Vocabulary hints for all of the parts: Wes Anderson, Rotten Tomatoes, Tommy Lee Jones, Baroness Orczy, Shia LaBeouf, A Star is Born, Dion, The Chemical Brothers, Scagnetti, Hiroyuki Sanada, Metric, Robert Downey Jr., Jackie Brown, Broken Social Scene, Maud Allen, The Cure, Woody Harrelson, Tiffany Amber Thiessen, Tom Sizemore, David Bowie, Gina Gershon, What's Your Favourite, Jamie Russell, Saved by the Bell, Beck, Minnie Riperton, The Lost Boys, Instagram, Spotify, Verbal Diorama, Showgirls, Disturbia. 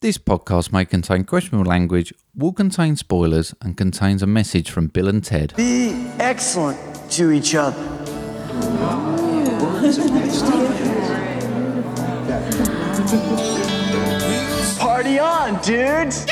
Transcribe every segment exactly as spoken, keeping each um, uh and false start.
This podcast may contain questionable language, will contain spoilers, and contains a message from Bill and Ted. Be excellent to each other. Party on, dudes!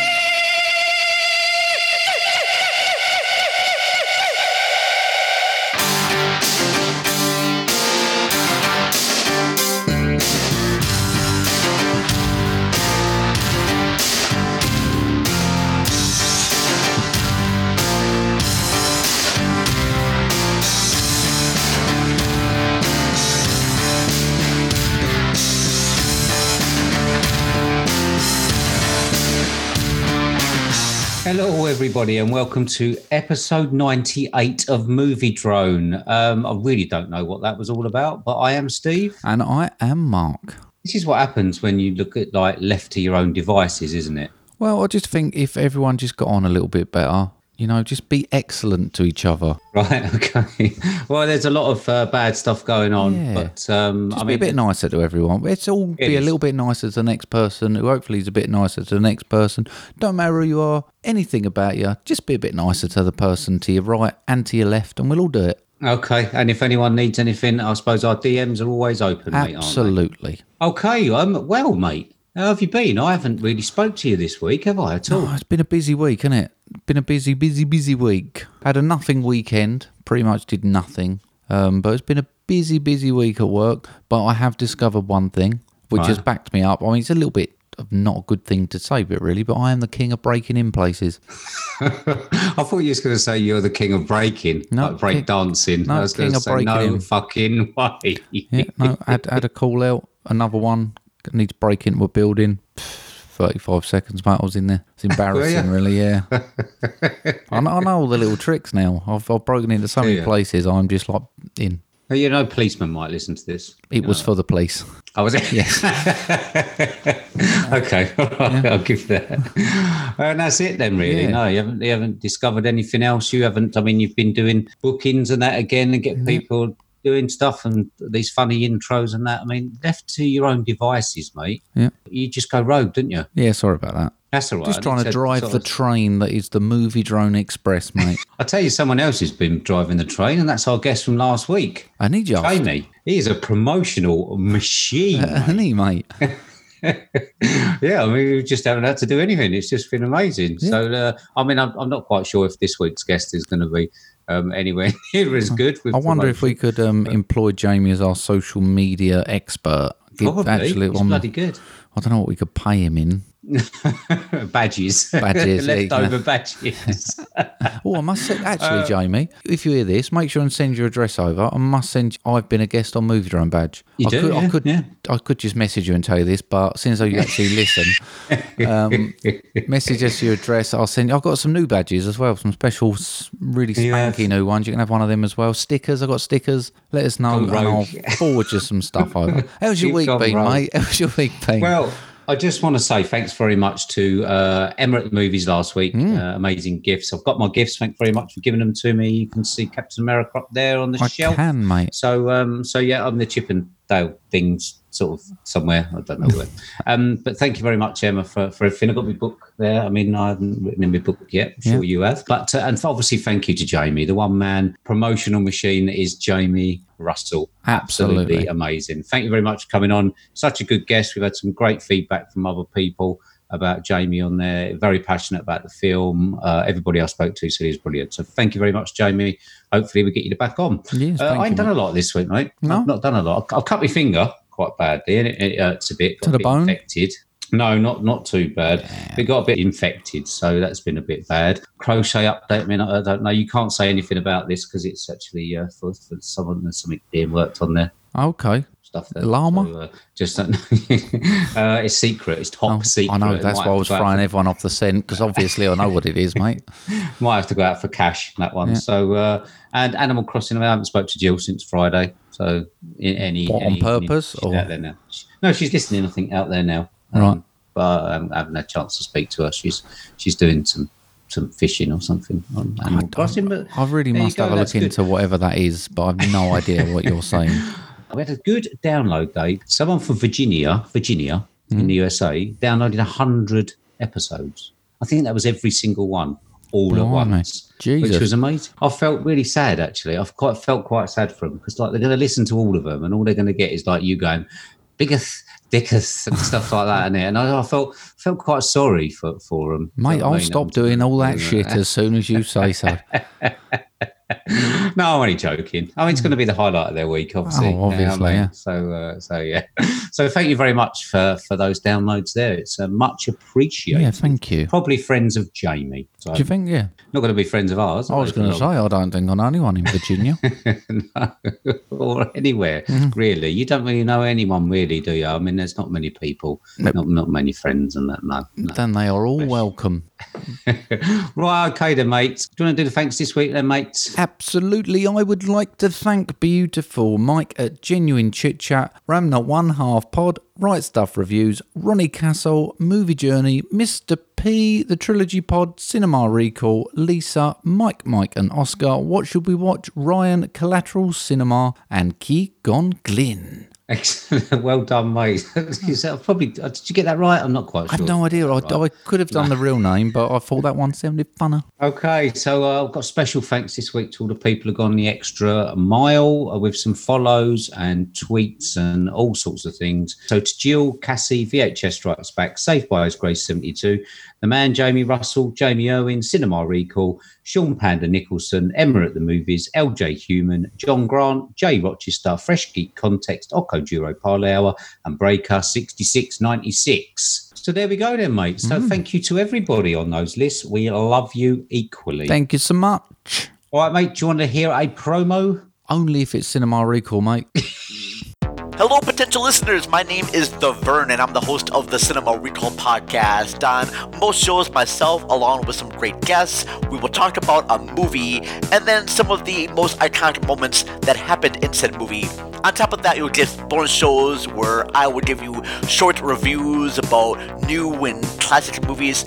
Hello, everybody, and welcome to episode ninety-eight of Movie Drone. Um, I really don't know what that was all about, but I am Steve. And I am Mark. This is what happens when you look at, like, left to your own devices, isn't it? Well, I just think if everyone just got on a little bit better, you know, just be excellent to each other. Right, okay. Well, there's a lot of uh, bad stuff going on, yeah. but... Um, just I be mean, a bit nicer to everyone. Let's all it be is. a little bit nicer to the next person, who hopefully is a bit nicer to the next person. Don't matter who you are. Anything about you, just be a bit nicer to the person to your right and to your left, and we'll all do it. Okay, and if anyone needs anything, I suppose our D Ms are always open, mate, aren't they? Absolutely. Okay, um, well, mate, how have you been? I haven't really spoke to you this week, have I, at all? No, it's been a busy week, hasn't it? Been a busy, busy, busy week. Had a nothing weekend, pretty much did nothing, um, but it's been a busy, busy week at work, but I have discovered one thing, which right. has backed me up. I mean, it's a little bit... not a good thing to say, but really, but I am the king of breaking in places. I thought you were going to say you're the king of breaking, no, like break dancing. No, I was king of say, breaking no in. fucking way. Yeah, no, had, had a call out, another one, need to break into a building. thirty-five seconds, mate, I was in there. It's embarrassing, really, yeah. I, know, I know all the little tricks now. I've, I've broken into so many yeah. places, I'm just like in. You know, policemen might listen to this. It was know. for the police. Oh, was it? Yes. Okay, yeah. I'll give that. And that's it then, really. Yeah. No, you haven't you haven't discovered anything else. You haven't, I mean, you've been doing bookings and that again and get yeah. people doing stuff and these funny intros and that. I mean, left to your own devices, mate, yeah. you just go rogue, didn't you? Yeah, sorry about that. That's all right. Just trying to drive the train that is the Movie Drone Express, mate. I tell you, someone else has been driving the train, and that's our guest from last week. I need you. Jamie, he is a promotional machine. Uh, mate. He, mate. Yeah, I mean, we just haven't had to do anything. It's just been amazing. Yeah. So, uh, I mean, I'm, I'm not quite sure if this week's guest is going to be um, anywhere near as good. With I wonder promotion. if we could um, employ Jamie as our social media expert. Probably. Actually, He's on, bloody good. I don't know what we could pay him in. badges badges leftover badges oh I must say actually um, Jamie, if you hear this, make sure and send your address over. I must send you, I've been a guest on Movie Drone badge. You I do could, yeah, I, could, yeah. I could just message you and tell you this, but since you actually listen, um, message us your address. I'll send I've got some new badges as well, some special really spanky yeah. new ones. You can have one of them as well. Stickers, I've got stickers. Let us know and I'll forward you some stuff over. How's your You've week been rogue. mate how's your week been well I just want to say thanks very much to uh, Emma at the movies last week. Mm. Uh, amazing gifts. I've got my gifts. Thank you very much for giving them to me. You can see Captain America up there on the I shelf. I can, mate. So, um, so yeah, I'm the Chip and Dale things sort of somewhere. I don't know where. um, but thank you very much, Emma, for, for everything. I've got my book there. I mean, I haven't written in my book yet. I'm sure yeah. you have. But uh, and obviously, thank you to Jamie, the one-man promotional machine that is Jamie Russell. Absolutely. Absolutely amazing. Thank you very much for coming on. Such a good guest. We've had some great feedback from other people about Jamie on there. Very passionate about the film. Uh, everybody I spoke to said he was brilliant. So thank you very much, Jamie. Hopefully we get you back on. Yes, uh, I ain't done a lot this week, mate. No? I've not done a lot. I've cut my finger quite badly and it, it hurts a bit. To the bone? Infected. No, not not too bad. Yeah. It got a bit infected, so that's been a bit bad. Crochet update, I mean, I don't know. You can't say anything about this because it's actually uh, for, for someone, there's something being worked on there. Okay. Stuff there. Llama? So, uh, just don't uh, it's secret. It's top oh, secret. I know, that's why I was frying for... everyone off the scent because obviously I know what it is, mate. Might have to go out for cash, that one. Yeah. So, uh, and Animal Crossing, I mean, I haven't spoke to Jill since Friday. So, any. What, any, on purpose? Any, she's or? Out there now. No, she's listening, I think, out there now. Um, right, but um, I haven't had a chance to speak to her. She's she's doing some, some fishing or something on Animal Crossing. But I really must have a look into whatever that is, but I've no idea what you're saying. We had a good download day. Someone from Virginia, Virginia, mm. in the U S A, downloaded one hundred episodes. I think that was every single one, all Blimey. at once, Jesus. Which was amazing. I felt really sad, actually. I've quite felt quite sad for them, because like they're going to listen to all of them, and all they're going to get is like you going, biggest, dickest, and stuff like that. And, and I, I felt felt quite sorry for, for them. Mate, I'll I mean, stop doing all that shit as soon as you say so. No, I'm only joking. I mean, it's going to be the highlight of their week, obviously. Oh, obviously, yeah. So, uh, so yeah. So, thank you very much for, for those downloads there. It's uh, much appreciated. Yeah, thank you. Probably friends of Jamie. So do you think? Yeah. Not going to be friends of ours. I was going to say, I don't think I know anyone in Virginia. No, or anywhere, mm. really. You don't really know anyone, really, do you? I mean, there's not many people, nope. not not many friends, and that. No, no. Then they are all welcome. Right, okay then, mate. Do you want to do the thanks this week then, mate? Absolutely. I would like to thank Beautiful Mike at Genuine Chit Chat, Ramna One Half Pod, Right Stuff Reviews, Ronnie Castle, Movie Journey, Mister P, The Trilogy Pod, Cinema Recall, Lisa, Mike Mike and Oscar, What Should We Watch, Ryan, Collateral Cinema, and Keegon Glynn. Excellent. Well done, mate. Probably, did you get that right? I'm not quite sure. I have no idea. I, right. I could have done the real name, but I thought that one sounded funner. Okay, so uh, I've got special thanks this week to all the people who've gone the extra mile with some follows and tweets and all sorts of things. So to Jill, Cassie, V H S Strikes Back, Saved by His Grace seventy-two, The Man, Jamie Russell, Jamie Irwin, Cinema Recall, Sean Panda Nicholson, Emma at the Movies, L J Human, John Grant, Jay Rochester, Fresh Geek Context, Oco Duro Parley Hour, and Breaker sixty-six ninety-six. So there we go then, mate. So mm. thank you to everybody on those lists. We love you equally. Thank you so much. All right, mate, do you want to hear a promo? Only if it's Cinema Recall, mate. Hello, potential listeners. My name is The Vern, and I'm the host of the Cinema Recall podcast. On most shows, myself, along with some great guests, we will talk about a movie and then some of the most iconic moments that happened in said movie. On top of that, you'll get bonus shows where I will give you short reviews about new and classic movies,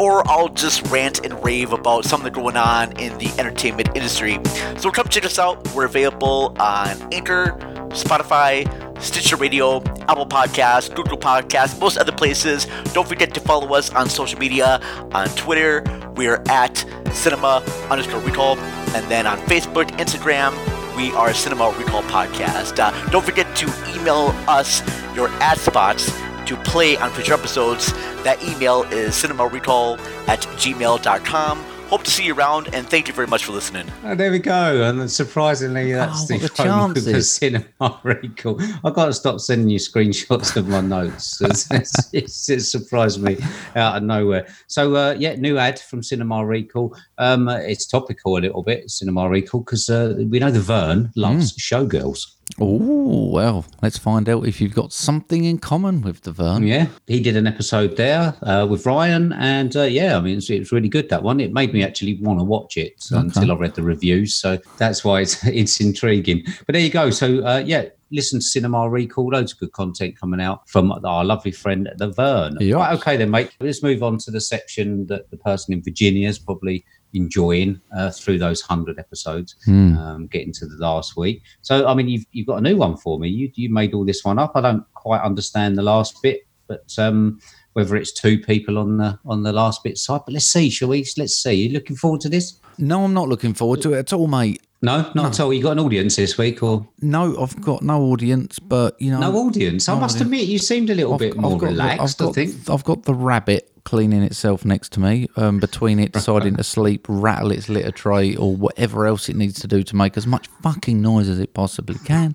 or I'll just rant and rave about something going on in the entertainment industry. So come check us out. We're available on Anchor, Spotify, Stitcher Radio, Apple Podcasts, Google Podcasts, most other places. Don't forget to follow us on social media. On Twitter, we are at Cinema underscore Recall. And then on Facebook, Instagram, we are Cinema Recall Podcast. Uh, don't forget to email us your ad spots to play on future episodes. That email is cinema recall at gmail dot com. Hope to see you around, and thank you very much for listening. Oh, there we go. And surprisingly, that's oh, the, the promo for Cinema Recall. I've got to stop sending you screenshots of my notes. It's, it's, it's, it surprised me out of nowhere. So, uh, yeah, new ad from Cinema Recall. Um, it's topical a little bit, Cinema Recall, because uh, we know the Vern loves mm. Showgirls. Oh, well, let's find out if you've got something in common with the Vern. Yeah, he did an episode there uh, with Ryan, and uh, yeah, I mean, it was, it was really good, that one. It made me actually want to watch it okay. until I read the reviews, so that's why it's, it's intriguing. But there you go. So, uh, yeah, listen to Cinema Recall. Loads of good content coming out from our lovely friend, the Vern. Yes. Right, okay then, mate. Let's move on to the section that the person in Virginia is probably enjoying uh, through those hundred episodes, mm. um, getting to the last week. So, I mean, you've you've got a new one for me. You you made all this one up. I don't quite understand the last bit, but um, whether it's two people on the on the last bit side, but let's see, shall we? Let's see. You looking forward to this? No, I'm not looking forward to it at all, mate. No, not no. at all. You got an audience this week, or no? I've got no audience, but you know, no audience. No I must audience. admit, you seemed a little I've, bit more I've got, relaxed. I've got, I think I've got the rabbit cleaning itself next to me, um, between it deciding to sleep, rattle its litter tray, or whatever else it needs to do to make as much fucking noise as it possibly can.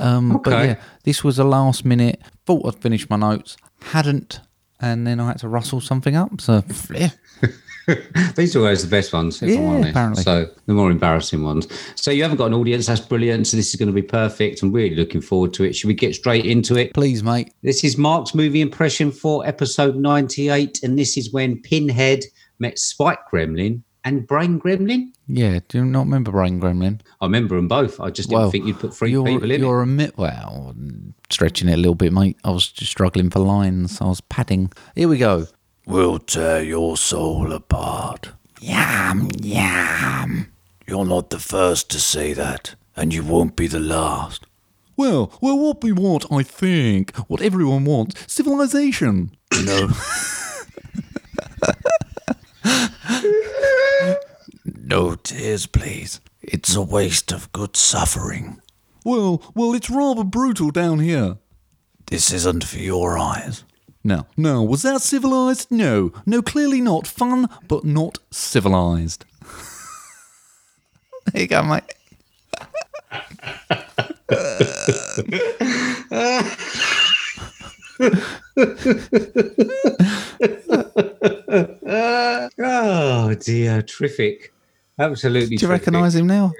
Um, okay. But yeah, this was a last minute. Thought I'd finished my notes, hadn't, and then I had to rustle something up. So yeah. These are always the best ones, if yeah, I'm honest. Apparently. So the more embarrassing ones. So you haven't got an audience. That's brilliant. So this is going to be perfect. I'm really looking forward to it. Should we get straight into it? Please, mate. This is Mark's movie impression for episode ninety-eight, and this is when Pinhead met Spike Gremlin and Brain Gremlin. Yeah, do you not remember Brain Gremlin? I remember them both. I just didn't well, think you'd put three people in you're it. A mi- well, stretching it a little bit, mate. I was just struggling for lines. I was padding. Here we go. We'll tear your soul apart. Yum, yum. You're not the first to say that, and you won't be the last. well, well, what we want, I think, what everyone wants, civilization. No. No tears, please. It's a waste of good suffering. Well, well, it's rather brutal down here. This isn't for your eyes. Now, now, was that civilised? No, no, clearly not. Fun, but not civilised. There you go, mate. Oh dear, terrific. Absolutely. Do you terrific. Recognise him now?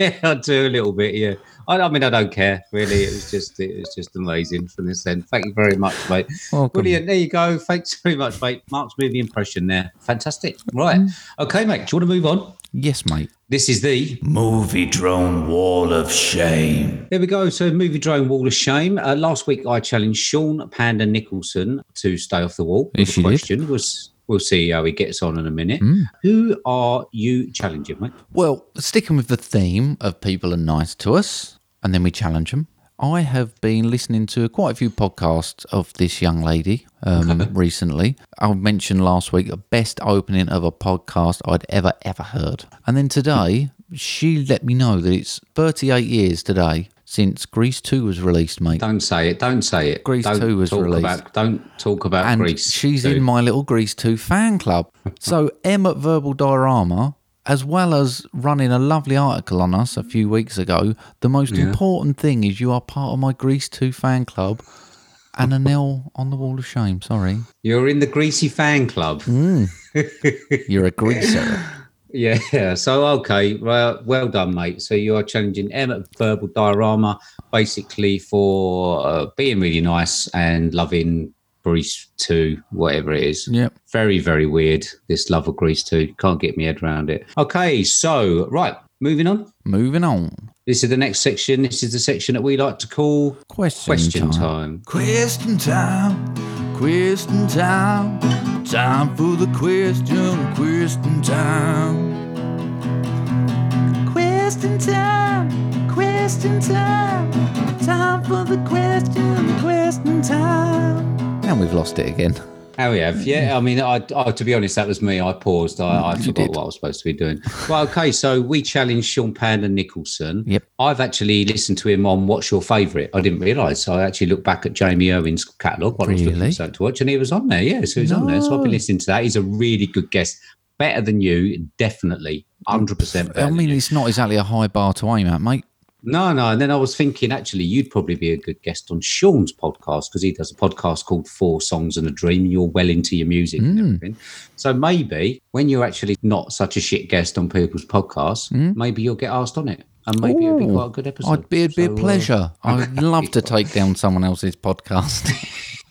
Yeah, I do a little bit, yeah. I, I mean, I don't care, really. It was just it was just amazing from this end. Thank you very much, mate. Welcome. Brilliant. There you go. Thanks very much, mate. Mark's movie impression there. Fantastic. Right. Okay, mate. Do you want to move on? Yes, mate. This is the Movie Drone Wall of Shame. There we go. So, Movie Drone Wall of Shame. Uh, last week, I challenged Sean Panda Nicholson to stay off the wall. If the question did. was... We'll see how he gets on in a minute. Mm. Who are you challenging, mate? Well, sticking with the theme of people are nice to us, and then we challenge them. I have been listening to quite a few podcasts of this young lady um, recently. I mentioned last week the best opening of a podcast I'd ever, ever heard. And then today, she let me know that it's thirty-eight years today since Grease two was released, mate. Don't say it. Don't say it. Grease two was released. About, don't talk about and Grease. She's two. In my little Grease two fan club. So Em at Verbal Diorama, as well as running a lovely article on us a few weeks ago, the most yeah. important thing is you are part of my Grease two fan club and a nil on the wall of shame. Sorry. You're in the Greasy fan club. Mm. You're a greaser. Yeah, so, okay, well, well done, mate. So you are challenging Em at Verbal Diorama basically for uh, being really nice and loving Grease two, whatever it is. Yep. Very, very weird, this love of Grease two. Can't get my head around it. Okay, so, right, moving on. Moving on. This is the next section. This is the section that we like to call Question, question time. time. Question time, question time. Time for the question, question time. Question time, question time. Time for the question, question time. And we've lost it again. Oh, we have. Yeah, I mean, I, I, to be honest, that was me. I paused. I, I forgot did. what I was supposed to be doing. Well, okay, so we challenged Sean Panda Nicholson. Yep. I've actually listened to him on What's Your Favourite? I didn't realise. So I actually looked back at Jamie Irwin's catalogue while really? I was looking for something to watch, and he was on there. Yeah, so he's no. on there. So I've been listening to that. He's a really good guest. Better than you, definitely. one hundred percent better. I mean, it's not exactly a high bar to aim at, mate. No, no. And then I was thinking, actually, you'd probably be a good guest on Sean's podcast because he does a podcast called Four Songs and a Dream. You're well into your music mm. and everything. So maybe when you're actually not such a shit guest on people's podcasts, mm. maybe you'll get asked on it. And maybe Ooh, it'd be quite a good episode. I'd be, it'd be so, a pleasure. Uh, I'd love to take down someone else's podcast.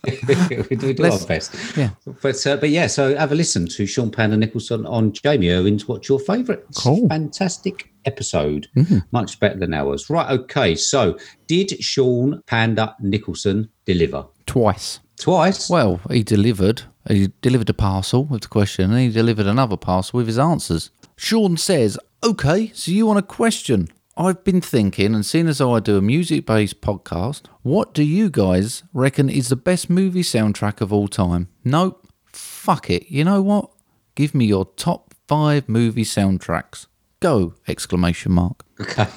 we do, we do our best. Yeah. But, uh, but yeah, so have a listen to Sean Panda Nicholson on Jamie Irwin's What's Your Favourite? Cool. Fantastic episode. Mm-hmm. Much better than ours. Right, okay. So did Sean Panda Nicholson deliver? Twice. Twice? Well, he delivered. He delivered a parcel with the question and he delivered another parcel with his answers. Sean says, okay, so you want a question? I've been thinking, and seeing as I do a music-based podcast, what do you guys reckon is the best movie soundtrack of all time? Nope. Fuck it. You know what? Give me your top five movie soundtracks. Go! Exclamation mark. Okay.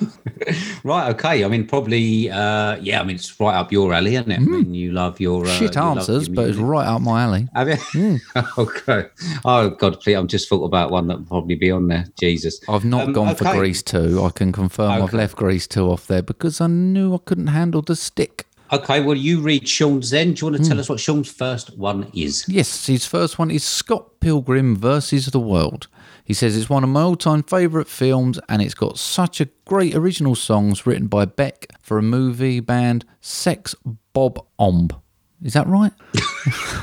Right, okay. I mean, probably, uh, yeah, I mean, it's right up your alley, isn't it? Mm. I mean, you love your... Uh, Shit you answers, your but it's right up my alley. Have you? Mm. Okay. Oh, God, please, I've just thought about one that would probably be on there. Jesus. I've not um, gone okay. for Grease two. I can confirm okay. I've left Grease two off there because I knew I couldn't handle the stick. Okay, well, you read Sean's then. Do you want to tell mm. us what Sean's first one is? Yes, his first one is Scott Pilgrim versus the World. He says it's one of my all-time favourite films and it's got such a great original songs written by Beck for a movie band, Sex Bob-omb. Is that right?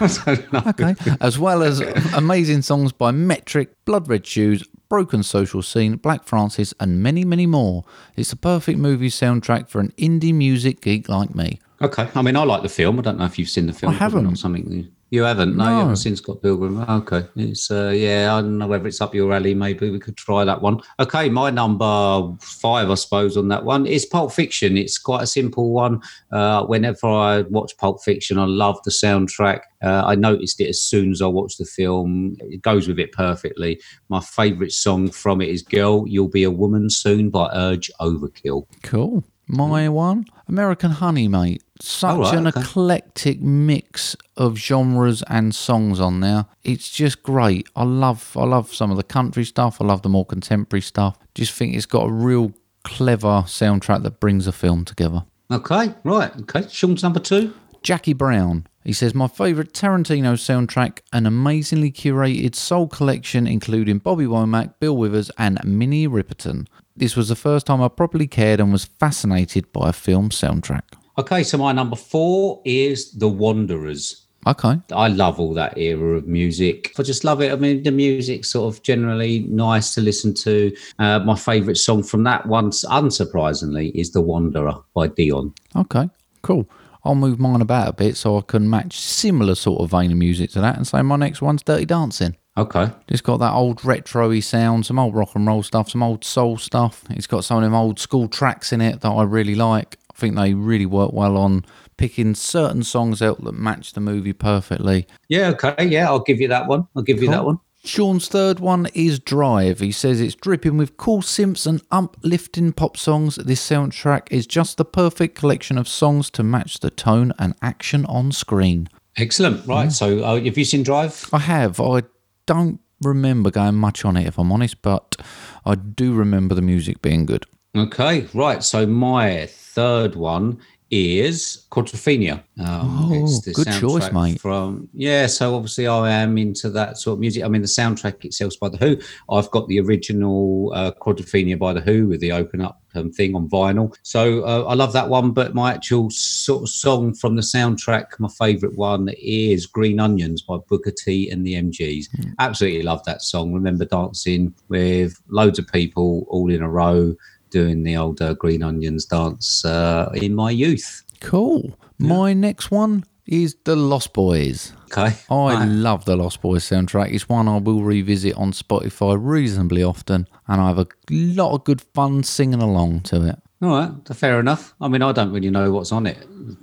I don't know. Okay. As well as amazing songs by Metric, Blood Red Shoes, Broken Social Scene, Black Francis and many, many more. It's the perfect movie soundtrack for an indie music geek like me. Okay. I mean, I like the film. I don't know if you've seen the film. I haven't. Or something. You haven't? No, no, you haven't seen Scott Pilgrim. Okay. It's uh, yeah, I don't know whether it's up your alley. Maybe we could try that one. Okay, my number five, I suppose, on that one is Pulp Fiction. It's quite a simple one. Uh, whenever I watch Pulp Fiction, I love the soundtrack. Uh, I noticed it as soon as I watched the film. It goes with it perfectly. My favourite song from it is Girl, You'll Be a Woman Soon by Urge Overkill. Cool. My one, American Honey, mate. Such oh, right, an okay. eclectic mix of genres and songs on there. It's just great. I love I love some of the country stuff. I love the more contemporary stuff. Just think it's got a real clever soundtrack that brings a film together. Okay, right. Okay, Sean's number two. Jackie Brown. He says, my favourite Tarantino soundtrack, an amazingly curated soul collection including Bobby Womack, Bill Withers and Minnie Riperton. This was the first time I properly cared and was fascinated by a film soundtrack. Okay, so my number four is The Wanderers. Okay. I love all that era of music. I just love it. I mean, the music's sort of generally nice to listen to. Uh, my favourite song from that one, unsurprisingly, is The Wanderer by Dion. Okay, cool. I'll move mine about a bit so I can match similar sort of vein of music to that and say my next one's Dirty Dancing. Okay. It's got that old retro-y sound, some old rock and roll stuff, some old soul stuff. It's got some of them old school tracks in it that I really like. I think they really work well on picking certain songs out that match the movie perfectly. Yeah, okay. Yeah, I'll give you that one. I'll give cool. you that one. Sean's third one is Drive. He says it's dripping with cool synths and uplifting pop songs. This soundtrack is just the perfect collection of songs to match the tone and action on screen. Excellent. Right. Yeah. So uh, have you seen Drive? I have. I don't remember going much on it, if I'm honest, but I do remember the music being good. Okay. Right. So my third one is Quadrophenia. Um, oh, it's the good choice, mate. From, yeah, so obviously I am into that sort of music. I mean, the soundtrack itself by The Who. I've got the original uh, Quadrophenia by The Who with the open up um, thing on vinyl. So uh, I love that one, but my actual sort of song from the soundtrack, my favourite one, is Green Onions by Booker T and the M Gs. Mm. Absolutely love that song. Remember dancing with loads of people all in a row, doing the old uh, Green Onions dance uh, in my youth. Cool. Yeah. My next one is The Lost Boys. Okay. I right. love The Lost Boys soundtrack. It's one I will revisit on Spotify reasonably often, and I have a lot of good fun singing along to it. All right, fair enough. I mean, I don't really know what's on it,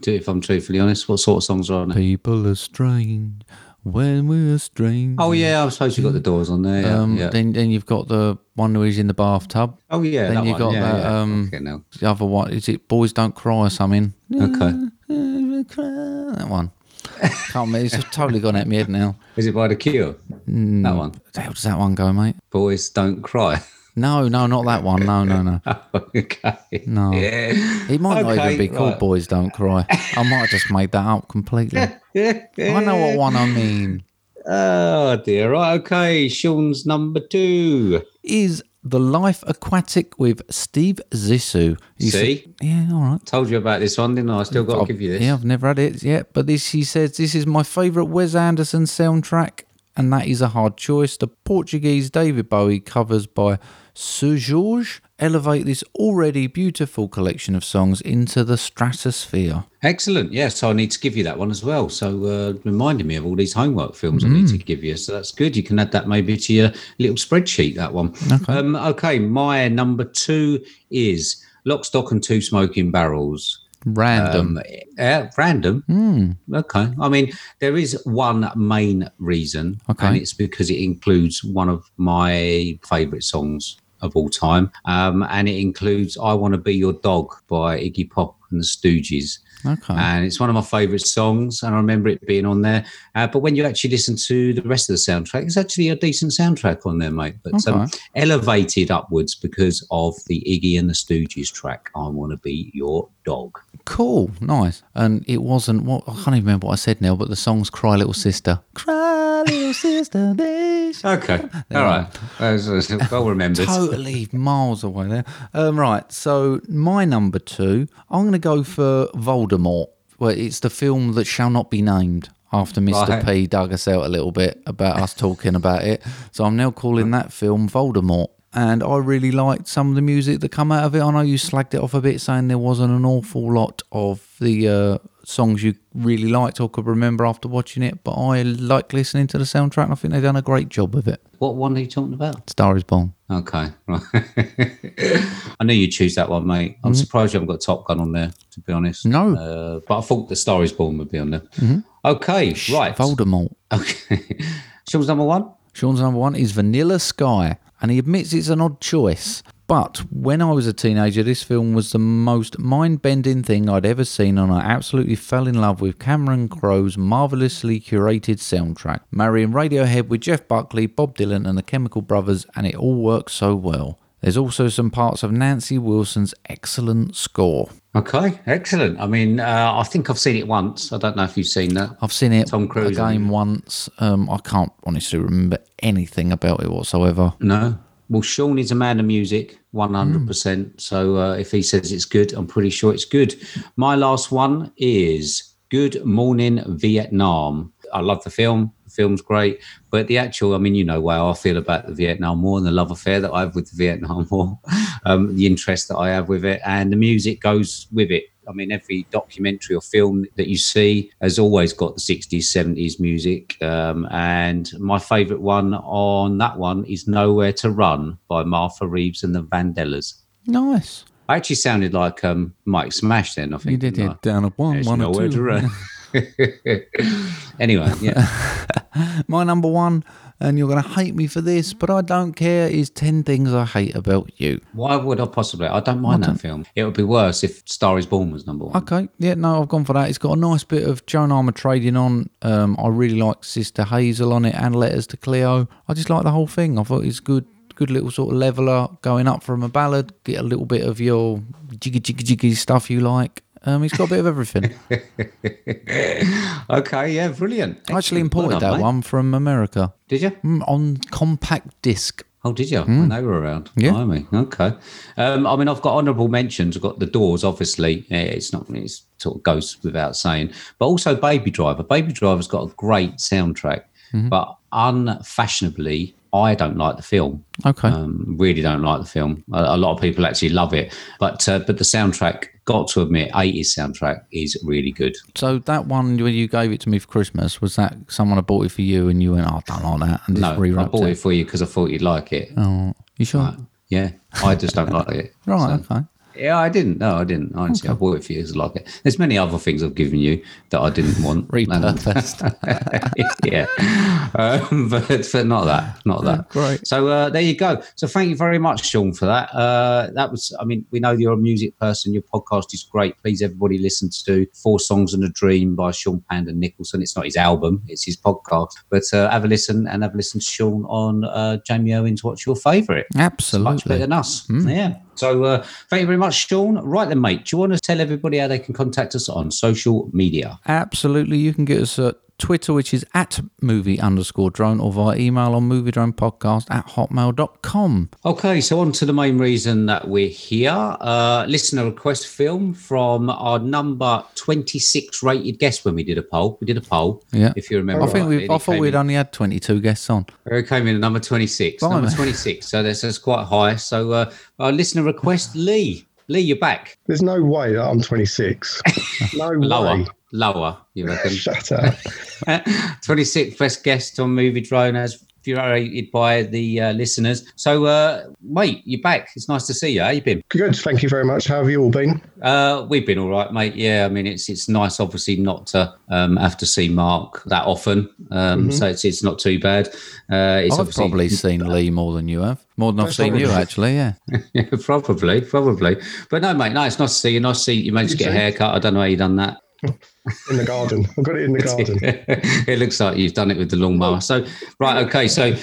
if I'm truthfully honest. What sort of songs are on it? People are strange when we're strange. Oh, yeah, I suppose you've got The Doors on there. Yeah, um, yeah. Then, then you've got the one who's in the bathtub. Oh, yeah, then you got yeah, that, yeah. Um, okay, no. the other one. Is it Boys Don't Cry or something? Okay. That one. Can't remember. It's totally gone out my head now. Is it by The Cure? Mm, that one. How does that one go, mate? Boys Don't Cry. No, no, not that one. No, no, no. Okay. No. Yeah. It might okay, not even be right. called Boys Don't Cry. I might have just made that up completely. I know what one I mean. Oh, dear. Right, okay. Sean's number two is The Life Aquatic with Steve Zissou. You See? Said, yeah, all right. Told you about this one, didn't I? I still got I've, to give you this. Yeah, I've never had it yet. But this, he says, this is my favourite Wes Anderson soundtrack. And that is a hard choice. The Portuguese David Bowie covers by Seu Jorge elevate this already beautiful collection of songs into the stratosphere. Excellent. Yeah, so I need to give you that one as well. So uh, reminding me of all these homework films mm. I need to give you. So that's good. You can add that maybe to your little spreadsheet, that one. Okay, um, okay my number two is Lock, Stock and Two Smoking Barrels. Random. Um, yeah, random. Mm. Okay. I mean, there is one main reason, okay. and it's because it includes one of my favourite songs of all time, um, and it includes I Want to Be Your Dog by Iggy Pop and the Stooges. Okay. And it's one of my favourite songs, and I remember it being on there. Uh, but when you actually listen to the rest of the soundtrack, it's actually a decent soundtrack on there, mate. But okay. um, elevated upwards because of the Iggy and the Stooges track, I Want to Be Your Dog. Cool, nice. And it wasn't, what I can't even remember what I said now, but the song's Cry Little Sister. Cry Little Sister. This okay, all right. Well remembered. Totally miles away there. Um, right, so my number two, I'm going to go for Voldemort. Voldemort. Well, it's the film that shall not be named after Mister Right. P dug us out a little bit about us talking about it. So I'm now calling that film Voldemort. And I really liked some of the music that come out of it. I know you slagged it off a bit, saying there wasn't an awful lot of the uh, songs you really liked or could remember after watching it, but I like listening to the soundtrack and I think they've done a great job with it. What one are you talking about? Star is Born. Okay, right. I knew you'd choose that one, mate. I'm mm-hmm. surprised you haven't got Top Gun on there, to be honest. No. Uh, but I thought The Star is Born would be on there. Mm-hmm. Okay, Shh, right. Voldemort. Okay. Sean's number one? Sean's number one is Vanilla Sky, and he admits it's an odd choice. But when I was a teenager, this film was the most mind-bending thing I'd ever seen, and I absolutely fell in love with Cameron Crowe's marvellously curated soundtrack, marrying Radiohead with Jeff Buckley, Bob Dylan and the Chemical Brothers, and it all worked so well. There's also some parts of Nancy Wilson's excellent score. Okay, excellent. I mean, uh, I think I've seen it once. I don't know if you've seen that. I've seen it Tom Cruise again once. Um, I can't honestly remember anything about it whatsoever. No. Well, Sean is a man of music, one hundred percent. Mm. So uh, if he says it's good, I'm pretty sure it's good. My last one is Good Morning Vietnam. I love the film. The film's great. But the actual, I mean, you know how I feel about the Vietnam War and the love affair that I have with the Vietnam War, um, the interest that I have with it, and the music goes with it. I mean, every documentary or film that you see has always got the sixties, seventies music. Um, and my favourite one on that one is Nowhere to Run by Martha Reeves and the Vandellas. Nice. I actually sounded like um, Mike Smash then, I think. You did it. I? Down at one, yeah, one or two. To run. Anyway, yeah. My number one, and you're going to hate me for this, but I don't care, is ten things I Hate About You. Why would I possibly? I don't mind I don't. that film. It would be worse if Star is Born was number one. Okay, yeah, no, I've gone for that. It's got a nice bit of Joan Armour trading on. Um, I really like Sister Hazel on it and Letters to Cleo. I just like the whole thing. I thought it's good. Good little sort of leveler going up from a ballad. Get a little bit of your jiggy, jiggy, jiggy stuff you like. Um, he's got a bit of everything. Okay, yeah, brilliant. Excellent. I actually imported well done, that mate. one from America. Did you? Mm, on compact disc. Oh, did you? Mm. When they were around. Yeah. Blimey. Okay. Um, I mean, I've got honourable mentions. I've got The Doors, obviously. It's not, it sort of goes without saying. But also Baby Driver. Baby Driver's got a great soundtrack, mm-hmm. but unfashionably, I don't like the film. Okay. Um, really don't like the film. A, a lot of people actually love it. But uh, but the soundtrack, got to admit, eighties soundtrack is really good. So that one when you gave it to me for Christmas, was that someone had bought it for you and you went, oh, I don't like that? And just no, I bought it, it for you because I thought you'd like it. Oh, you sure? Uh, yeah, I just don't like it. Right, so. Okay. Yeah, I didn't. No, I didn't. Honestly, okay. I bought it for you because I like it. There's many other things I've given you that I didn't want. Repurposed. Yeah. Um, but, but not that. Not that. Yeah, right. So uh, there you go. So thank you very much, Sean, for that. Uh, that was, I mean, we know you're a music person. Your podcast is great. Please, everybody, listen to Four Songs and a Dream by Sean Panda Nicholson. It's not his album. It's his podcast. But uh, have a listen and have a listen to Sean on uh, Jamie Irwin's What's Your Favourite? Absolutely. It's much better than us. Mm. Yeah. So uh, thank you very much, Sean. Right then, mate, do you want to tell everybody how they can contact us on social media? Absolutely. You can get us at Twitter, which is at movie underscore drone, or via email on moviedronepodcast at hotmail dot com. Okay, so on to the main reason that we're here. Uh, listener request film from our number twenty-six rated guest when we did a poll. We did a poll, yeah. if you remember. I think right. we. I thought we'd in. only had twenty-two guests on. It came in at number twenty-six. Blimey. Number twenty-six, so that's, that's quite high. So uh, our listener request, Lee. Lee, you're back. There's no way that I'm twenty-six. No Lower. way. Lower, you reckon? Shut up. twenty-sixth best guest on Movie Drone as curated by the uh, listeners. So, uh, mate, you're back. It's nice to see you. How you been? Good. Thank you very much. How have you all been? Uh, we've been all right, mate. Yeah, I mean, it's it's nice, obviously, not to um, have to see Mark that often. Um, mm-hmm. So it's it's not too bad. Uh, it's I've obviously probably seen uh, Lee more than you have. More than I've seen you, actually, yeah. yeah. Probably, probably. But no, mate, no, it's nice to see you. Nice to see you. You managed to get a haircut. I don't know how you done that. In the garden. I've got it in the garden. It looks like you've done it with the lawnmower. So, right, okay. So,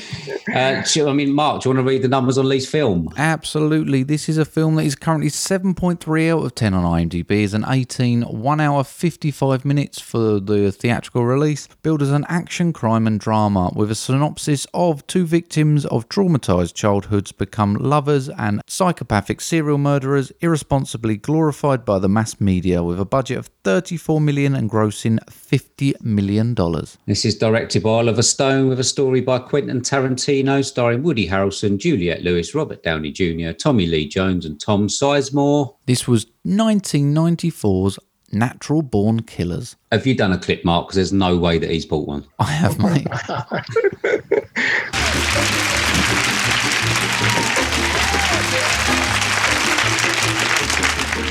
uh, I mean, Mark, do you want to read the numbers on Lee's film? Absolutely. This is a film that is currently seven point three out of ten on IMDb. It's an eighteen, one hour, fifty-five minutes for the theatrical release. Billed as an action, crime and drama with a synopsis of two victims of traumatised childhoods become lovers and psychopathic serial murderers, irresponsibly glorified by the mass media, with a budget of thirty-four million dollars and grossing fifty million dollars. This is directed by Oliver Stone with a story by Quentin Tarantino, starring Woody Harrelson, Juliette Lewis, Robert Downey Junior, Tommy Lee Jones and Tom Sizemore. This was nineteen ninety-four's Natural Born Killers. Have you done a clip, Mark? Because there's no way that he's bought one. I have, mate.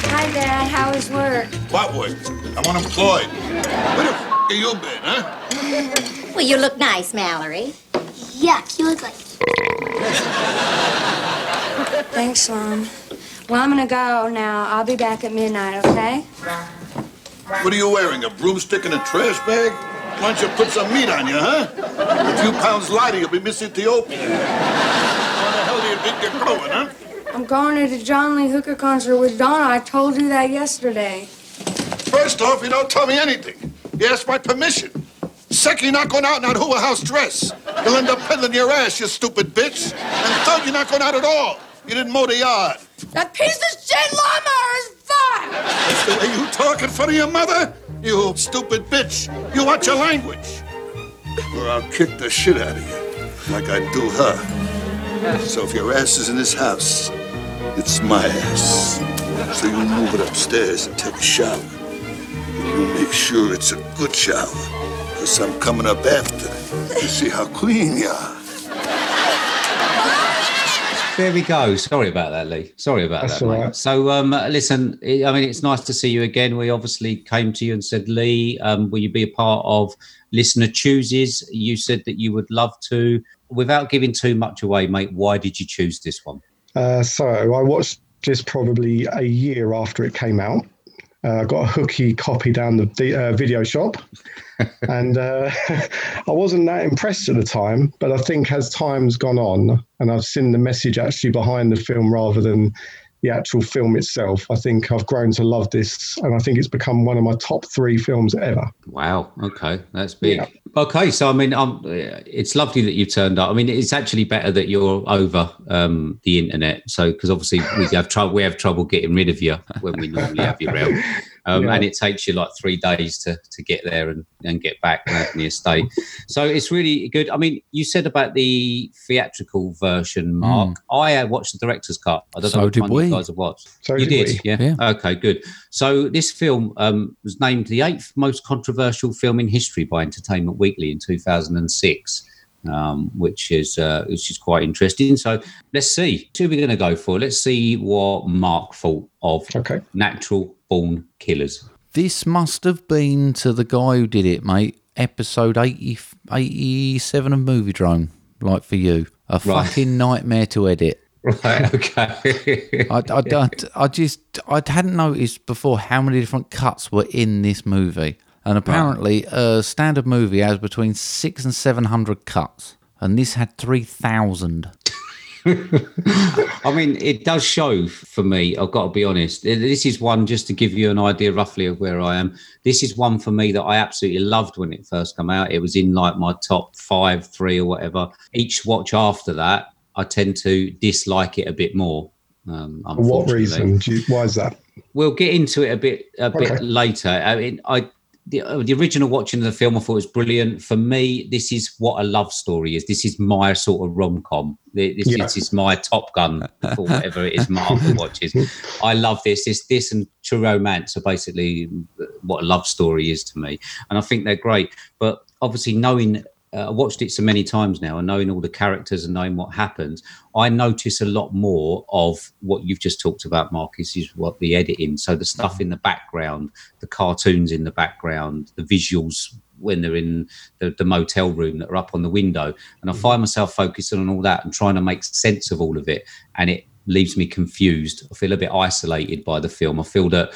Hi, Dad. How is work? What work? I'm unemployed. Where the f*** have you been, huh? Well, you look nice, Mallory. Yuck, you look like... Thanks, Mom. Well, I'm gonna go now. I'll be back at midnight, okay? What are you wearing, a broomstick and a trash bag? Why don't you put some meat on you, huh? A few pounds lighter, you'll be missing the opium. Where the hell do you think you're going, huh? I'm going to the John Lee Hooker concert with Donna. I told you that yesterday. First off, you don't tell me anything. You asked my permission. Second, you're not going out in that Hoover House dress. You'll end up peddling your ass, you stupid bitch. And third, you're not going out at all. You didn't mow the yard. That piece of shit lawnmower is fine! That's the way you talk in front of your mother? You stupid bitch. You watch your language. Or I'll kick the shit out of you, like I do her. So if your ass is in this house, it's my ass. So you move it upstairs and take a shower. And you make sure it's a good shower, because I'm coming up after to see how clean you are. There we go. Sorry about that, Lee. Sorry about That's that. All right. So, um, listen, I mean, it's nice to see you again. We obviously came to you and said, Lee, um, will you be a part of Listener Chooses? You said that you would love to. Without giving too much away, mate, why did you choose this one? Uh, so I watched this probably a year after it came out. Uh, I got a hooky copy down the, the uh, video shop, and uh, I wasn't that impressed at the time. But I think as time's gone on, and I've seen the message actually behind the film rather than the actual film itself, I think I've grown to love this, and I think it's become one of my top three films ever. Wow. Okay, that's big. Yeah. Okay, so I mean, um, it's lovely that you've turned up. I mean, it's actually better that you're over um, the internet, so because obviously we have trouble, we have trouble getting rid of you when we normally have you around, um, yeah. and it takes you like three days to to get there and, and get back to the estate. So it's really good. I mean, you said about the theatrical version, Mark. Mm. I watched the director's cut. I don't so know what did one we. You guys have watched. So you did, did yeah? yeah. Okay, good. So this film um, was named the eighth most controversial film in history by Entertainment Weekly in two thousand six, um, which is uh, which is quite interesting. So let's see. Who are we going to go for? Let's see what Mark thought of okay. Natural Born Killers. This must have been, to the guy who did it, mate, episode eighty, eighty-seven of Movie Drone, like for you. A right. fucking nightmare to edit. Right, okay. I, I, don't, I just I hadn't noticed before how many different cuts were in this movie. And apparently right. a standard movie has between six and seven hundred cuts, and this had three thousand. I mean, it does show for me, I've got to be honest. This is one, just to give you an idea roughly of where I am, this is one for me that I absolutely loved when it first came out. It was in like my top five, three or whatever. Each watch after that, I tend to dislike it a bit more. Um, For what reason? Do you, why is that? We'll get into it a bit a okay. bit later. I mean, I... The, the original watching of the film, I thought was brilliant. For me, this is what a love story is. This is my sort of rom-com. This, yeah. this is my Top Gun for whatever it is Marvel watches. I love this. This this and True Romance are basically what a love story is to me. And I think they're great. But obviously knowing... Uh, I watched it so many times now and knowing all the characters and knowing what happens, I notice a lot more of what you've just talked about, Marcus, is what the editing. So the stuff in the background, the cartoons in the background, the visuals when they're in the, the motel room that are up on the window. And I find myself focusing on all that and trying to make sense of all of it. And it leaves me confused. I feel a bit isolated by the film. I feel that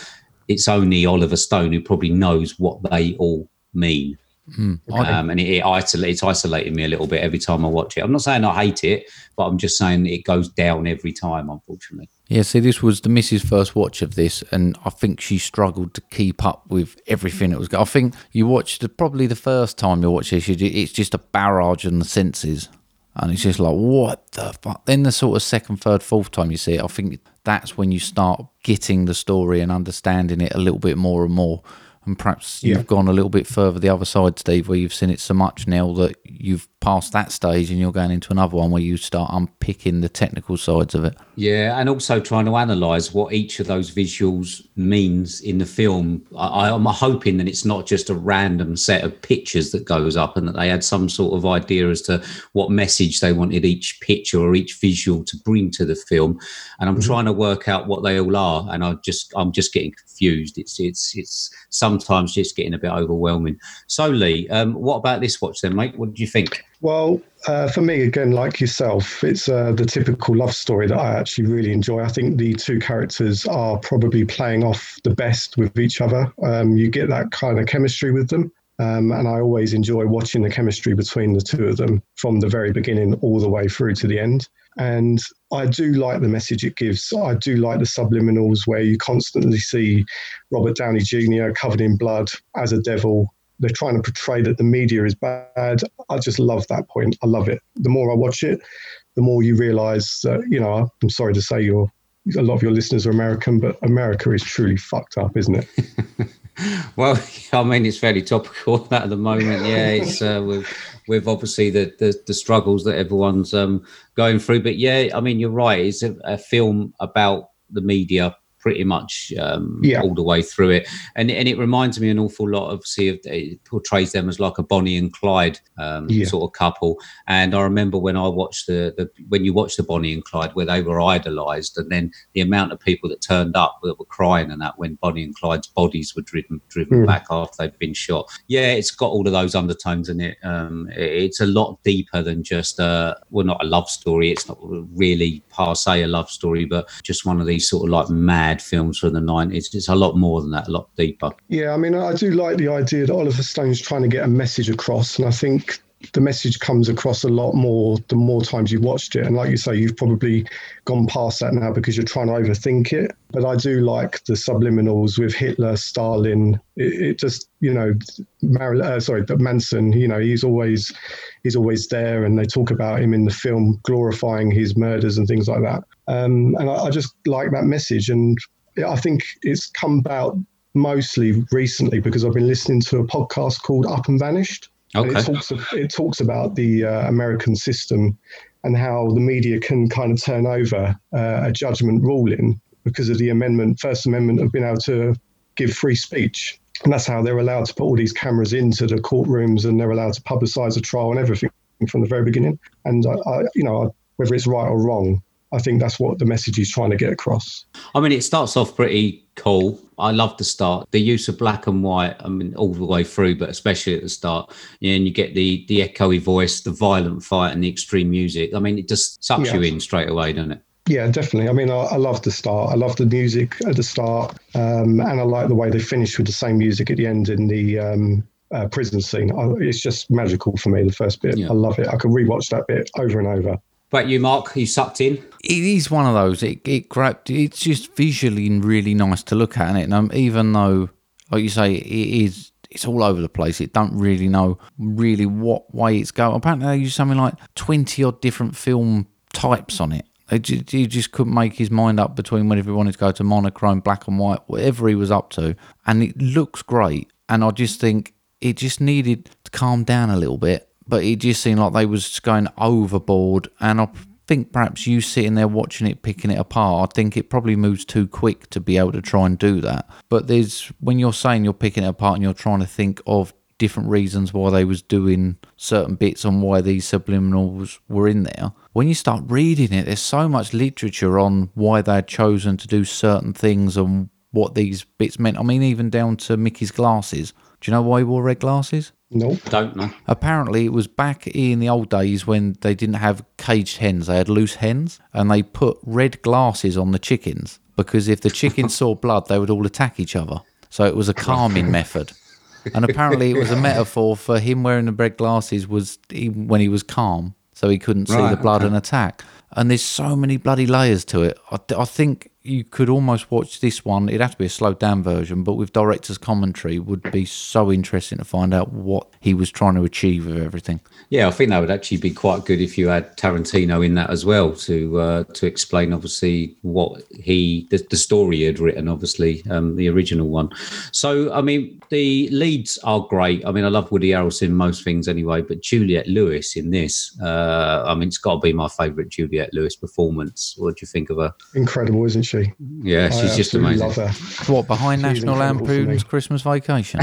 it's only Oliver Stone who probably knows what they all mean. Mm, okay. um, and it, it isolate, it's isolated me a little bit every time I watch it. I'm not saying I hate it, but I'm just saying it goes down every time, unfortunately. Yeah, see, this was the missus' first watch of this, and I think she struggled to keep up with everything that was going. I think you watched the, probably the first time you watch this, it's just a barrage on the senses, and it's just like, what the fuck? Then the sort of second, third, fourth time you see it, I think that's when you start getting the story and understanding it a little bit more and more. And perhaps yeah. you've gone a little bit further the other side, Steve, where you've seen it so much now that you've past that stage and you're going into another one where you start unpicking the technical sides of it. Yeah, and also trying to analyse what each of those visuals means in the film. I, I'm hoping that it's not just a random set of pictures that goes up and that they had some sort of idea as to what message they wanted each picture or each visual to bring to the film. And I'm mm-hmm. trying to work out what they all are, and I just I'm just getting confused. It's it's it's sometimes just getting a bit overwhelming. So Lee, um, what about this watch then, mate? What did you think? Well, uh, for me, again, like yourself, it's uh, the typical love story that I actually really enjoy. I think the two characters are probably playing off the best with each other. Um, you get that kind of chemistry with them. Um, and I always enjoy watching the chemistry between the two of them from the very beginning all the way through to the end. And I do like the message it gives. I do like the subliminals where you constantly see Robert Downey Junior covered in blood as a devil. They're trying to portray that the media is bad. I just love that point. I love it. The more I watch it, the more you realise that, you know, I'm sorry to say you're, a lot of your listeners are American, but America is truly fucked up, isn't it? Well, I mean, it's fairly topical that at the moment. Yeah, it's uh, with, with obviously the, the, the struggles that everyone's um, going through. But yeah, I mean, you're right. It's a, a film about the media pretty much um, yeah. all the way through it. And and it reminds me an awful lot, obviously, of, it portrays them as like a Bonnie and Clyde um, yeah. sort of couple. And I remember when I watched the, the, when you watch the Bonnie and Clyde, where they were idolised, and then the amount of people that turned up that were crying and that when Bonnie and Clyde's bodies were driven driven mm. back after they'd been shot. Yeah, it's got all of those undertones in it. Um, it's a lot deeper than just, a, well, not a love story. It's not really per se a love story, but just one of these sort of like mad films from the nineties. It's a lot more than that, a lot deeper. Yeah, I mean, I do like the idea that Oliver Stone's trying to get a message across, and I think the message comes across a lot more the more times you've watched it. And like you say, you've probably gone past that now because you're trying to overthink it. But I do like the subliminals with Hitler, Stalin. It, it just, you know, Mar- uh, sorry, but Manson, you know, he's always he's always there, and they talk about him in the film, glorifying his murders and things like that. Um, and I, I just like that message. And I think it's come about mostly recently because I've been listening to a podcast called Up and Vanished. Okay. And it talks, it talks about the uh, American system and how the media can kind of turn over uh, a judgment ruling because of the amendment, First Amendment, of being able to give free speech. And that's how they're allowed to put all these cameras into the courtrooms, and they're allowed to publicise a trial and everything from the very beginning. And, I, I, you know, whether it's right or wrong, I think that's what the message is trying to get across. I mean, it starts off pretty cool. I love the start. The use of black and white, I mean, all the way through, but especially at the start. And you get the, the echoey voice, the violent fight and the extreme music. I mean, it just sucks yeah. you in straight away, doesn't it? Yeah, definitely. I mean, I, I love the start. I love the music at the start. Um, and I like the way they finish with the same music at the end in the um, uh, prison scene. I, it's just magical for me, the first bit. Yeah. I love it. I can rewatch that bit over and over. But you, Mark, you sucked in. It is one of those. It it grabbed. It's just visually really nice to look at, it. And um, even though, like you say, it is. It's all over the place. It don't really know really what way it's going. Apparently, they use something like twenty odd different film types on it. They just, he just couldn't make his mind up between whether he wanted to go to monochrome, black and white, whatever he was up to. And it looks great. And I just think it just needed to calm down a little bit. But it just seemed like they was going overboard, and I think perhaps you sitting there watching it, picking it apart, I think it probably moves too quick to be able to try and do that. But there's when you're saying you're picking it apart and you're trying to think of different reasons why they was doing certain bits and why these subliminals were in there. When you start reading it, there's so much literature on why they had chosen to do certain things and what these bits meant. I mean, even down to Mickey's glasses. Do you know why he wore red glasses? Nope. Don't know. Apparently, it was back in the old days when they didn't have caged hens. They had loose hens, and they put red glasses on the chickens because if the chickens saw blood, they would all attack each other. So it was a calming method. And apparently, it was a metaphor for him wearing the red glasses was he, when he was calm, so he couldn't see right, the blood okay. and attack. And there's so many bloody layers to it. I, I think you could almost watch this one. It'd have to be a slowed down version, but with director's commentary would be so interesting to find out what he was trying to achieve with everything. Yeah, I think that would actually be quite good if you had Tarantino in that as well to uh, to explain, obviously, what he, the, the story he had written, obviously, um, the original one. So, I mean, the leads are great. I mean, I love Woody Harrelson in most things anyway, but Juliette Lewis in this, uh, I mean, it's got to be my favourite Juliette Lewis performance. What do you think of her? Incredible, isn't she? Yeah, she's I just amazing. Love her. What, behind she's National Lampoon's Christmas Vacation?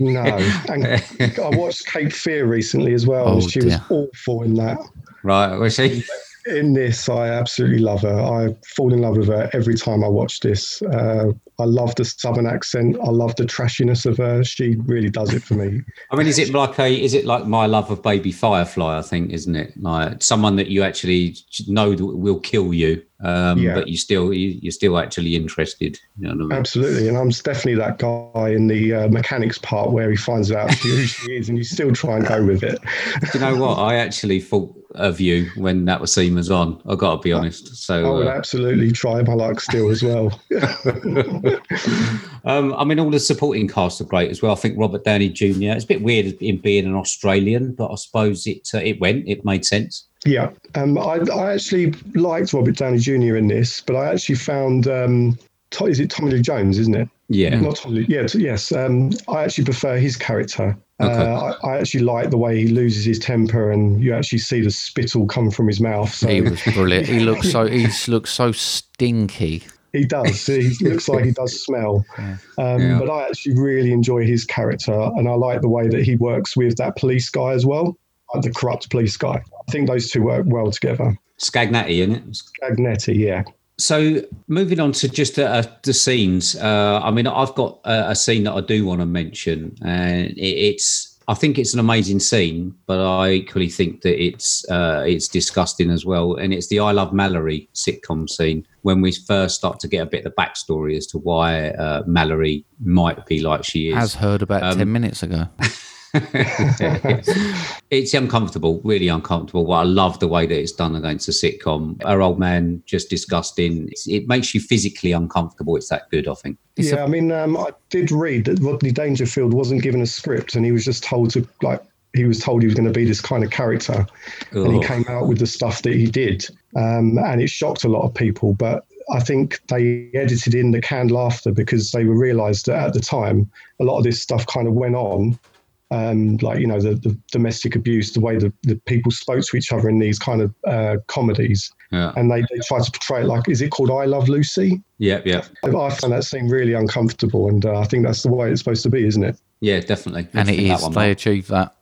No. And I watched Cape Fear recently as well. Oh, and she dear. was awful in that. Right, was she? In this, I absolutely love her. I fall in love with her every time I watch this. Uh, I love the southern accent. I love the trashiness of her. She really does it for me. I mean, is it like a? Is it like my love of Baby Firefly? I think, isn't it? Like someone that you actually know will kill you, um, yeah. but you still you're still actually interested. You know what I mean? Absolutely, and I'm definitely that guy in the uh, mechanics part where he finds out who she is, and you still try and go with it. Do you know what? I actually thought of you when that was seen was on. I got to be honest. So I would uh, absolutely try my luck still as well. um, I mean, all the supporting cast are great as well. I think Robert Downey Junior It's a bit weird in being an Australian, but I suppose it uh, it went. It made sense. Yeah, um, I, I actually liked Robert Downey Junior in this, but I actually found um, to, is it Tommy Lee Jones, isn't it? Yeah, not Tommy. Yeah, t- yes. Um, I actually prefer his character. Okay. Uh, I, I actually like the way he loses his temper, and you actually see the spittle come from his mouth. So. He was brilliant. He looks so he looks so stinky. He does. He looks like he does smell. Yeah. Um, yeah. But I actually really enjoy his character, and I like the way that he works with that police guy as well, like the corrupt police guy. I think those two work well together. Scagnetti, isn't it? Scagnetti, yeah. So moving on to just uh, the scenes, uh, I mean, I've got a, a scene that I do want to mention, and it, it's, I think it's an amazing scene, but I equally think that it's uh, it's disgusting as well. And it's the I Love Mallory sitcom scene when we first start to get a bit of the backstory as to why uh, Mallory might be like she is. As heard about um, ten minutes ago. It's uncomfortable, really uncomfortable. Well, I love the way that it's done against the sitcom. Our old man, just disgusting. It's, it makes you physically uncomfortable. It's that good, I think. It's yeah, a- I mean, um, I did read that Rodney Dangerfield wasn't given a script, and he was just told to, like, he was told he was going to be this kind of character. Ugh. And he came out with the stuff that he did. Um, and it shocked a lot of people, but I think they edited in the canned laughter because they realised that at the time, a lot of this stuff kind of went on. Um, like, you know, the, the domestic abuse, the way that the people spoke to each other in these kind of uh, comedies. Yeah. And they, they try to portray it like, is it called I Love Lucy? Yeah, yeah. I, I found that scene really uncomfortable, and uh, I think that's the way it's supposed to be, isn't it? Yeah, definitely. And it is. They achieve that.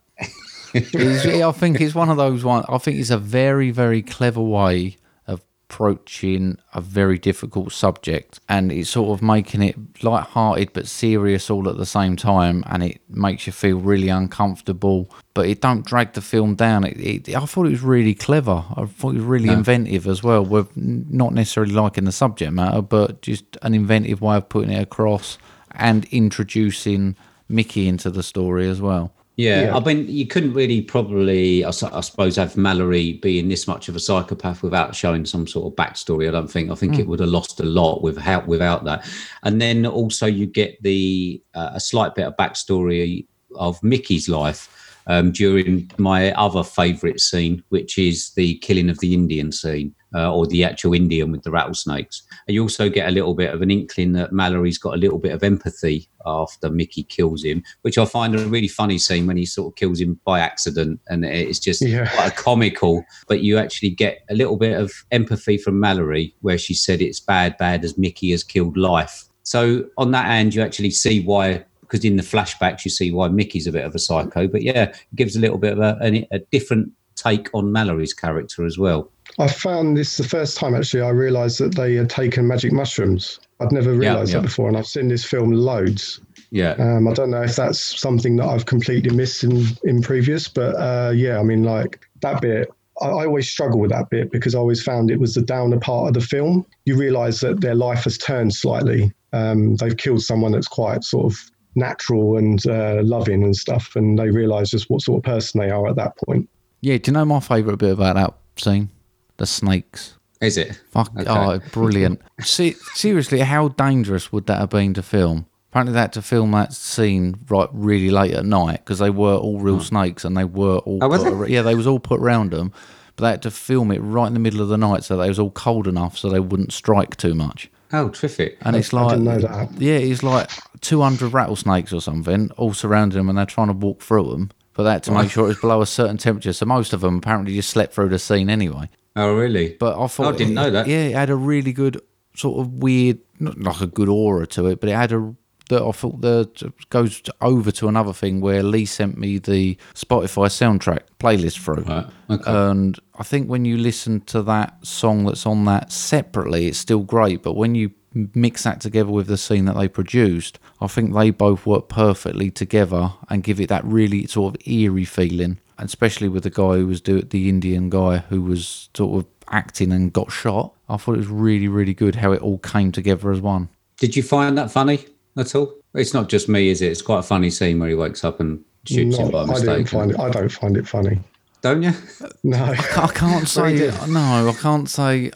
I think it's one of those ones. I think it's a very, very clever way of approaching a very difficult subject, and it's sort of making it light-hearted but serious all at the same time, and it makes you feel really uncomfortable, but it don't drag the film down. It, it, I thought it was really clever. I thought it was really yeah. inventive as well. We're not necessarily liking the subject matter, but just an inventive way of putting it across and introducing Mickey into the story as well. Yeah. yeah, I mean, you couldn't really probably, I, I suppose, have Mallory being this much of a psychopath without showing some sort of backstory, I don't think. I think mm. it would have lost a lot without, without that. And then also you get the uh, a slight bit of backstory of Mickey's life um, during my other favourite scene, which is the killing of the Indian scene. Uh, or the actual Indian with the rattlesnakes. And you also get a little bit of an inkling that Mallory's got a little bit of empathy after Mickey kills him, which I find a really funny scene when he sort of kills him by accident, and it's just yeah. quite a comical, but you actually get a little bit of empathy from Mallory where she said it's bad, bad as Mickey has killed life. So on that end, you actually see why, because in the flashbacks you see why Mickey's a bit of a psycho, but yeah, it gives a little bit of a, a different take on Mallory's character as well. I found this the first time, actually, I realised that they had taken magic mushrooms. I'd never realised yeah, yeah. that before, and I've seen this film loads. Yeah. Um, I don't know if that's something that I've completely missed in, in previous, but uh, yeah, I mean, like, that bit, I, I always struggle with that bit because I always found it was the downer part of the film. You realise that their life has turned slightly. Um, they've killed someone that's quite sort of natural and uh, loving and stuff, and they realise just what sort of person they are at that point. Yeah, do you know my favourite bit about that scene? The snakes. Is it? Fuck! Okay. Oh, brilliant. See, seriously, how dangerous would that have been to film? Apparently, they had to film that scene right really late at night because they were all real oh. snakes and they were all oh, put ar- yeah, they was all put around them. But they had to film it right in the middle of the night so that it was all cold enough so they wouldn't strike too much. Oh, terrific! And I, it's like, I didn't know that. Yeah, it's like two hundred rattlesnakes or something all surrounding them, and they're trying to walk through them. But they had to make sure it was below a certain temperature. So most of them apparently just slept through the scene anyway. Oh, really? But I thought I didn't it, know that. Yeah, it had a really good sort of weird, not like a good aura to it, but it had a. That I thought that goes over to another thing where Lee sent me the Spotify soundtrack playlist through. Right. Okay. And I think when you listen to that song that's on that separately, it's still great. But when you mix that together with the scene that they produced, I think they both work perfectly together and give it that really sort of eerie feeling. And especially with the guy who was do- the Indian guy who was sort of acting and got shot. I thought it was really, really good how it all came together as one. Did you find that funny? At all? It's not just me, is it? It's quite a funny scene where he wakes up and shoots no, him by mistake. I don't, find it, I don't find it funny. Don't you? No. I can't, I can't say... no, I can't say...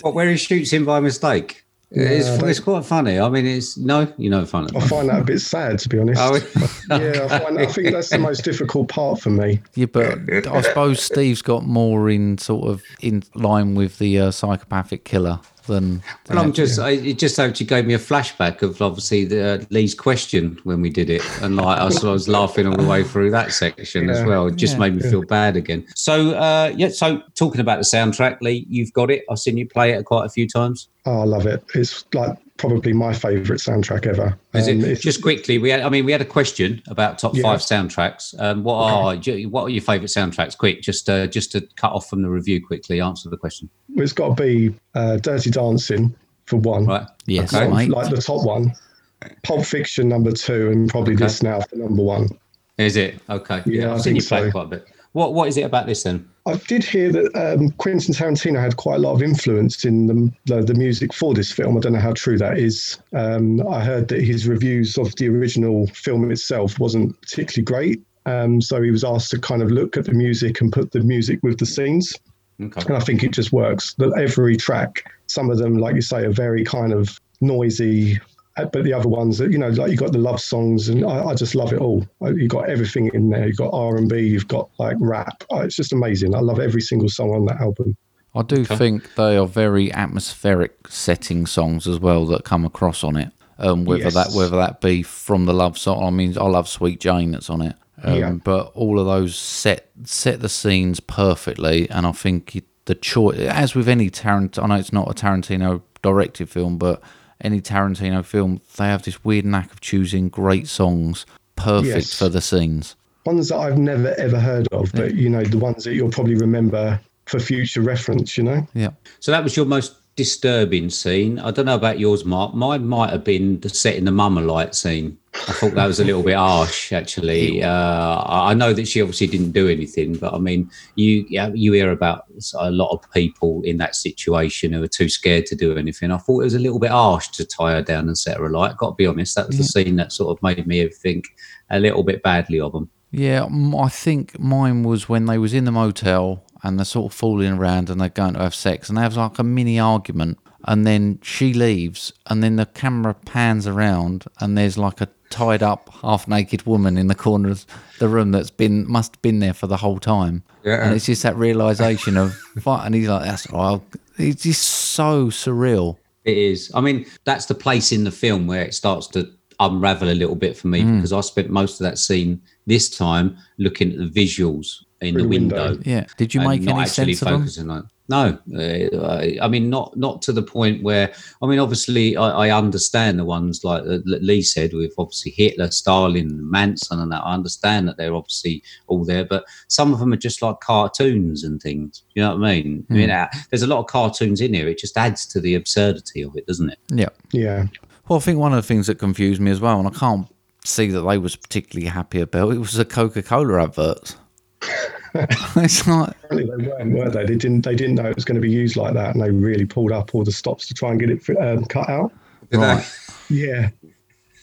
What, where he shoots him by mistake? Yeah, it's, it's quite funny. I mean, it's... No, you know, funny. I find that a bit sad, to be honest. Oh, okay. Yeah, I, find that, I think that's the most difficult part for me. Yeah, but I suppose Steve's got more in sort of in line with the uh, psychopathic killer. Than, than well, I'm just, yeah. I, it just actually gave me a flashback of obviously the, uh, Lee's question when we did it, and like I, was, I was laughing all the way through that section yeah. as well. It just yeah. made me feel bad again. So, uh, yeah. So, talking about the soundtrack, Lee, you've got it. I've seen you play it quite a few times. Oh, I love it. It's like probably my favourite soundtrack ever. Um, Is it? Just quickly, we had. I mean, we had a question about top yeah. five soundtracks. Um, what okay. are what are your favourite soundtracks? Quick, just uh, just to cut off from the review quickly, answer the question. It's got to be uh, Dirty Dancing for one. Right. Yes. Okay. Right. Like the top one. Pulp Fiction number two, and probably okay. this now for number one. Is it? Okay. Yeah, yeah I've seen you play so. quite a bit. What What is it about this then? I did hear that um, Quentin Tarantino had quite a lot of influence in the, the the music for this film. I don't know how true that is. Um, I heard that his reviews of the original film itself wasn't particularly great. Um, so he was asked to kind of look at the music and put the music with the scenes. Okay. And I think it just works. That every track, some of them, like you say, are very kind of noisy, but the other ones that, you know, like you got the love songs, and I, I just love it all. You got everything in there. You've got R and B, you've got like rap. Oh, it's just amazing. I love every single song on that album. I do okay. think they are very atmospheric setting songs as well that come across on it. Um, whether yes. that whether that be from the love song, I mean, I love Sweet Jane that's on it. Um, yeah. But all of those set set the scenes perfectly, and I think the choice, as with any Tarantino, I know it's not a Tarantino directed film, but any Tarantino film, they have this weird knack of choosing great songs perfect yes. for the scenes. Ones that I've never, ever heard of, but, yeah. you know, the ones that you'll probably remember for future reference, you know? Yeah. So that was your most disturbing scene. I don't know about yours, Mark. Mine might have been the setting the mum alight scene. I thought that was a little bit harsh, actually. Uh, I know that she obviously didn't do anything, but I mean, you you hear about a lot of people in that situation who are too scared to do anything. I thought it was a little bit harsh to tie her down and set her alight. I've got to be honest, that was yeah. the scene that sort of made me think a little bit badly of them. Yeah, I think mine was when they was in the motel and they're sort of fooling around and they're going to have sex and they have like a mini argument. And then she leaves, and then the camera pans around, and there's like a tied up, half naked woman in the corner of the room that's been must have been there for the whole time. Yeah. And it's just that realization of, and he's like, that's right. It's just so surreal. It is. I mean, that's the place in the film where it starts to unravel a little bit for me mm. because I spent most of that scene this time looking at the visuals in the, the window. window. Yeah. Did you make any sense of them? On No, I mean, not not to the point where, I mean, obviously, I, I understand the ones like Lee said with obviously Hitler, Stalin, Manson and that. I understand that they're obviously all there, but some of them are just like cartoons and things. You know what I mean? Mm. I mean, there's a lot of cartoons in here. It just adds to the absurdity of it, doesn't it? Yeah. Yeah. Well, I think one of the things that confused me as well, and I can't see that they was particularly happy about it, was the Coca-Cola adverts. It's not. Apparently they weren't, were they? They didn't. They didn't know it was going to be used like that, and they really pulled up all the stops to try and get it um, cut out. Did right. they? Yeah.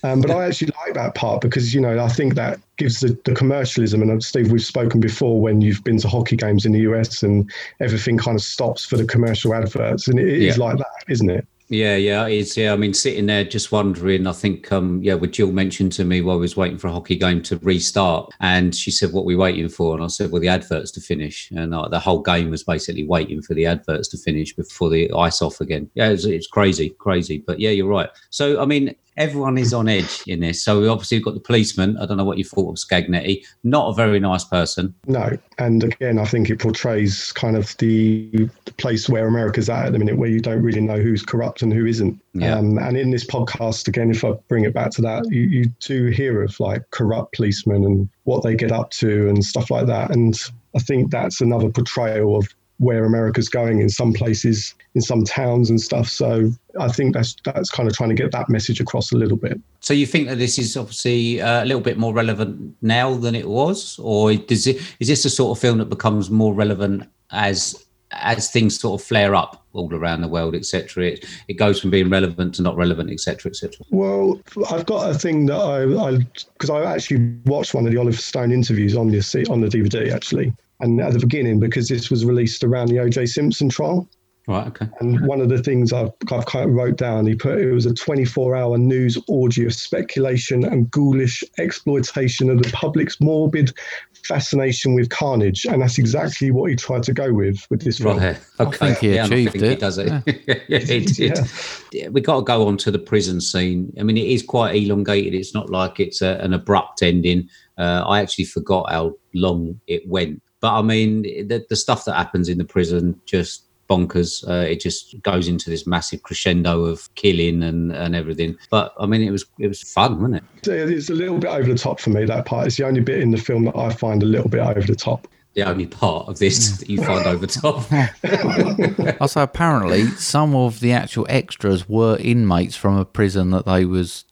Um, but I actually like that part because, you know, I think that gives the, the commercialism. And Steve, we've spoken before when you've been to hockey games in the U S and everything kind of stops for the commercial adverts. And it, it yeah. is like that, isn't it? Yeah, yeah, it's yeah. I mean, sitting there just wondering. I think, um, yeah, what Jill mentioned to me while we was waiting for a hockey game to restart, and she said, "What are we waiting for?" And I said, "Well, the adverts to finish." And uh, the whole game was basically waiting for the adverts to finish before the ice off again. Yeah, it's it's crazy, crazy. But yeah, you're right. So I mean, everyone is on edge in this. So we obviously got the policeman. I don't know what you thought of Scagnetti. Not a very nice person. No. And again, I think it portrays kind of the, the place where America's at at the minute, where you don't really know who's corrupt and who isn't. Yeah. Um, and in this podcast, again, if I bring it back to that, you, you do hear of like corrupt policemen and what they get up to and stuff like that. And I think that's another portrayal of where America's going in some places, in some towns and stuff. So I think that's that's kind of trying to get that message across a little bit. So you think that this is obviously a little bit more relevant now than it was? Or does it, is this the sort of film that becomes more relevant as as things sort of flare up all around the world, et cetera? It, it goes from being relevant to not relevant, et cetera, et cetera. Well, I've got a thing that I, because I, I actually watched one of the Oliver Stone interviews on the on the D V D actually, and at the beginning, because this was released around the O J Simpson trial. Right, okay. And one of the things I've, I've kind of wrote down, he put it was a twenty-four hour news orgy of speculation and ghoulish exploitation of the public's morbid fascination with carnage. And that's exactly what he tried to go with with this film. Right. I okay. think he yeah, achieved I think it. He does it. Yeah. it, it yeah. We've got to go on to the prison scene. I mean, it is quite elongated. It's not like it's a, an abrupt ending. Uh, I actually forgot how long it went. But I mean, the, the stuff that happens in the prison, just bonkers. Uh, it just goes into this massive crescendo of killing and, and everything. But I mean, it was it was fun, wasn't it? It's a little bit over the top for me, that part. It's the only bit in the film that I find a little bit over the top. The only part of this that you find over top. Also, apparently, some of the actual extras were inmates from a prison that they was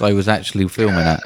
they was actually filming at.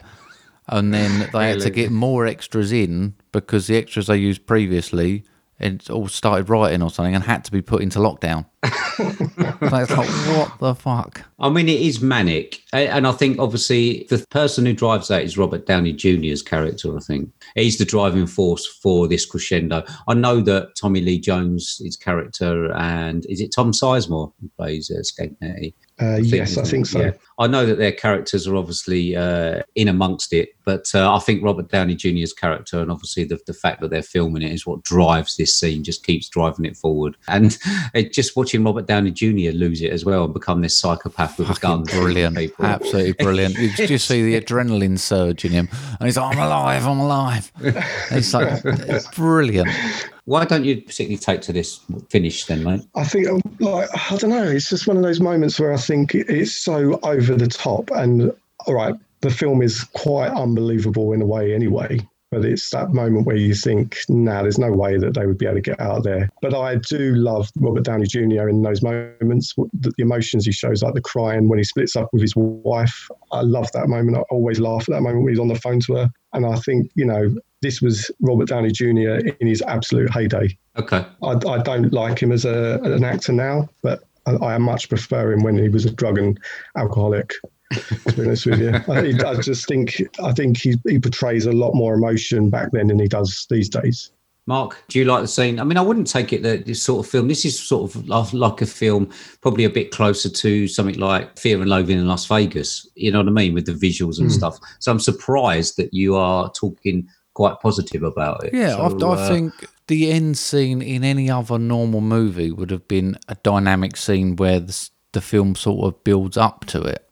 And then they had to get more extras in because the extras they used previously it all started rioting or something and had to be put into lockdown. It's like, what the fuck? I mean, it is manic. And I think, obviously, the person who drives that is Robert Downey Junior's character, I think. He's the driving force for this crescendo. I know that Tommy Lee Jones, his character, and is it Tom Sizemore who plays uh, Scagnetti? Uh, I yes, think, I think so. Yeah. I know that their characters are obviously uh, in amongst it, but uh, I think Robert Downey Junior's character and obviously the, the fact that they're filming it is what drives this scene, just keeps driving it forward. And it, just watching Robert Downey Junior lose it as well and become this psychopath with a gun. Brilliant. People. Absolutely brilliant. You just see the adrenaline surge in him and he's like, I'm alive, I'm alive. It's like, it's brilliant. Why don't you particularly take to this finish then, mate? I think, like, I don't know. It's just one of those moments where I think it's so over the top. And, all right, the film is quite unbelievable in a way anyway. But it's that moment where you think, nah, there's no way that they would be able to get out of there. But I do love Robert Downey Junior in those moments, the emotions he shows, like the crying when he splits up with his wife. I love that moment. I always laugh at that moment when he's on the phone to her. And I think, you know, this was Robert Downey Junior in his absolute heyday. Okay. I, I don't like him as a, an actor now, but I, I much prefer him when he was a drug and alcoholic. To be honest with you, I, I just think I think he, he portrays a lot more emotion back then than he does these days. Mark, do you like the scene? I mean, I wouldn't take it that this sort of film, this is sort of like a film probably a bit closer to something like Fear and Loathing in Las Vegas, you know what I mean, with the visuals and mm. stuff. So I'm surprised that you are talking quite positive about it. Yeah, so, I, I uh, think the end scene in any other normal movie would have been a dynamic scene where the, the film sort of builds up to it.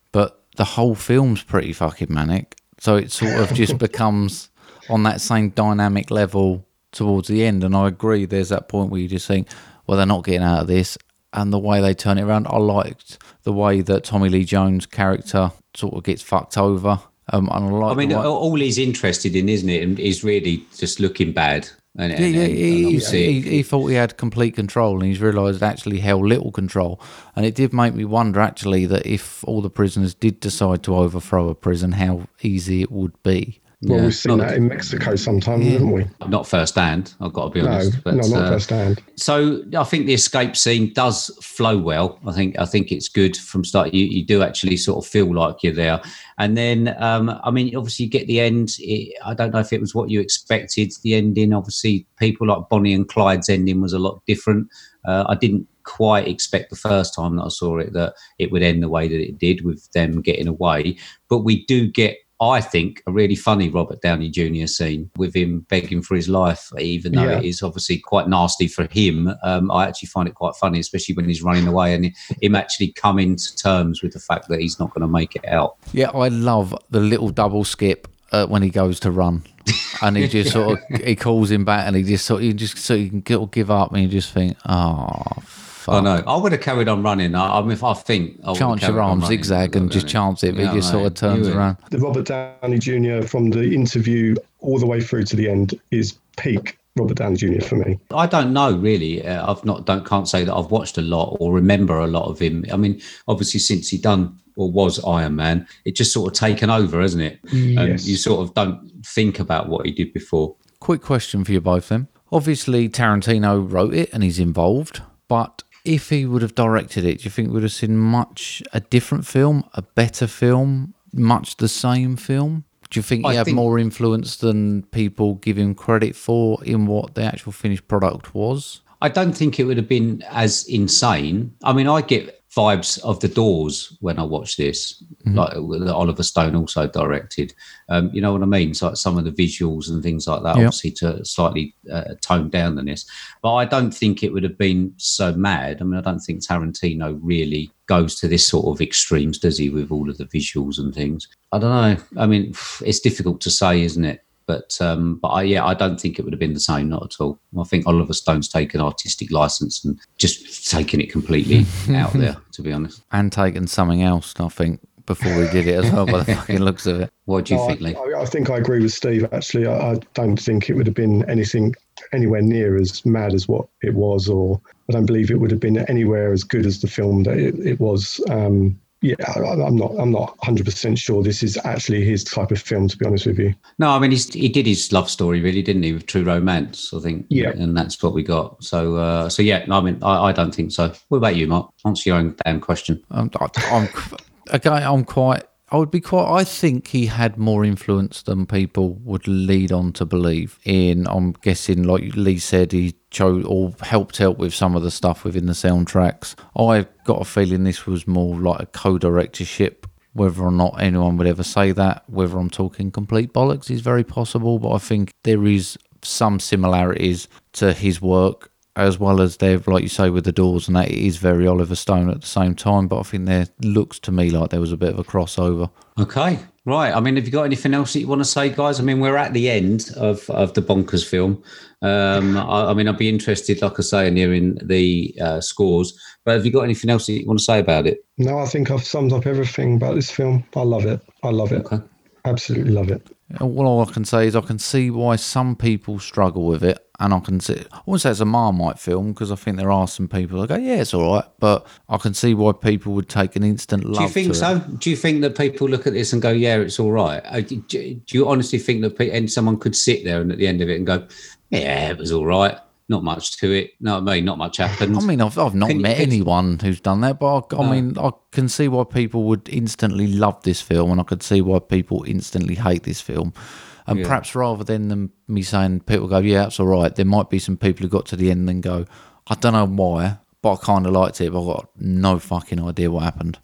The whole film's pretty fucking manic. So it sort of just becomes on that same dynamic level towards the end. And I agree, there's that point where you just think, well, they're not getting out of this. And the way they turn it around, I liked the way that Tommy Lee Jones' character sort of gets fucked over. Um, and I, like I mean, way- all he's interested in, isn't it, is really just looking bad. And, yeah, and, yeah, and he, he, he thought he had complete control and he's realised actually how little control. And it did make me wonder actually that if all the prisoners did decide to overthrow a prison, how easy it would be. Well, yeah, we've seen not, that in Mexico sometimes, yeah. haven't we? Not firsthand, I've got to be honest. No, but, no not uh, firsthand. So I think the escape scene does flow well. I think I think it's good from start. You, you do actually sort of feel like you're there. And then, um, I mean, obviously you get the end. It, I don't know if it was what you expected. The ending, obviously, people like Bonnie and Clyde's ending was a lot different. Uh, I didn't quite expect the first time that I saw it that it would end the way that it did with them getting away. But we do get, I think, a really funny Robert Downey Junior scene with him begging for his life, even though yeah. it is obviously quite nasty for him. Um, I actually find it quite funny, especially when he's running away and him actually coming to terms with the fact that he's not going to make it out. Yeah, I love the little double skip uh, when he goes to run. And he just sort of, he calls him back and he just sort of, you just sort of can give up and you just think, oh, fuck. I know. I would have carried on running. I, I mean, if I think. I chance your arm zigzag and just chance it, but yeah, he just mate, sort of turns around. The Robert Downey Junior from the interview all the way through to the end is peak Robert Downey Junior for me. I don't know really. Uh, I've not don't can't say that I've watched a lot or remember a lot of him. I mean, obviously since he done or was Iron Man, it just sort of taken over, hasn't it? Yes. And you sort of don't think about what he did before. Quick question for you both then. Obviously Tarantino wrote it and he's involved, but if he would have directed it, do you think we would have seen much a different film, a better film, much the same film? Do you think he I had think, more influence than people give him credit for in what the actual finished product was? I don't think it would have been as insane. I mean, I get vibes of The Doors when I watch this, mm-hmm. like that Oliver Stone also directed. Um, you know what I mean? So like some of the visuals and things like that, yep. obviously to slightly uh, tone down than this. But I don't think it would have been so mad. I mean, I don't think Tarantino really goes to this sort of extremes, does he, with all of the visuals and things? I don't know. I mean, it's difficult to say, isn't it? But, um, but I, yeah, I don't think it would have been the same, not at all. I think Oliver Stone's taken artistic license and just taken it completely out there, to be honest. And taken something else, I think, before we did it as well, by the fucking looks of it. What do you no, think, Lee? I, I think I agree with Steve, actually. I, I don't think it would have been anything anywhere near as mad as what it was, or I don't believe it would have been anywhere as good as the film that it, it was. Um, Yeah, I'm not. I'm not one hundred percent sure this is actually his type of film, to be honest with you. No, I mean he's, he did his love story, really, didn't he, with True Romance? I think. Yeah. And that's what we got. So, uh, so yeah. No, I mean, I, I don't think so. What about you, Mark? Answer your own damn question. Um, I, I'm okay. I'm quite. I would be quite. I think he had more influence than people would lead on to believe. In I'm guessing, like Lee said, he chose or helped out with some of the stuff within the soundtracks. I got a feeling this was more like a co-directorship. Whether or not anyone would ever say that, whether I'm talking complete bollocks is very possible, but I think there is some similarities to his work, as well as they've, like you say, with The Doors, and that it is very Oliver Stone at the same time, but I think there looks to me like there was a bit of a crossover. Okay, right. I mean, have you got anything else that you want to say, guys? I mean, we're at the end of, of the bonkers film. Um, I, I mean, I'd be interested, like I say, in hearing the uh, scores, but have you got anything else that you want to say about it? No, I think I've summed up everything about this film. I love it. I love it. Okay. Absolutely love it. All I can say is I can see why some people struggle with it, and I can see, I wouldn't say it's a Marmite film, because I think there are some people that go, yeah, it's all right, but I can see why people would take an instant love to it. Do you think so? It. Do you think that people look at this and go, yeah, it's all right? Do you honestly think that pe- and someone could sit there and at the end of it and go, yeah, it was all right? Not much to it. No, I mean, not much happened. I mean, I've, I've not can met you, anyone who's done that, but I, I no. mean, I can see why people would instantly love this film, and I could see why people instantly hate this film. And yeah. perhaps rather than them, me saying people go, yeah, that's all right, there might be some people who got to the end and go, I don't know why, but I kind of liked it, but I've got no fucking idea what happened.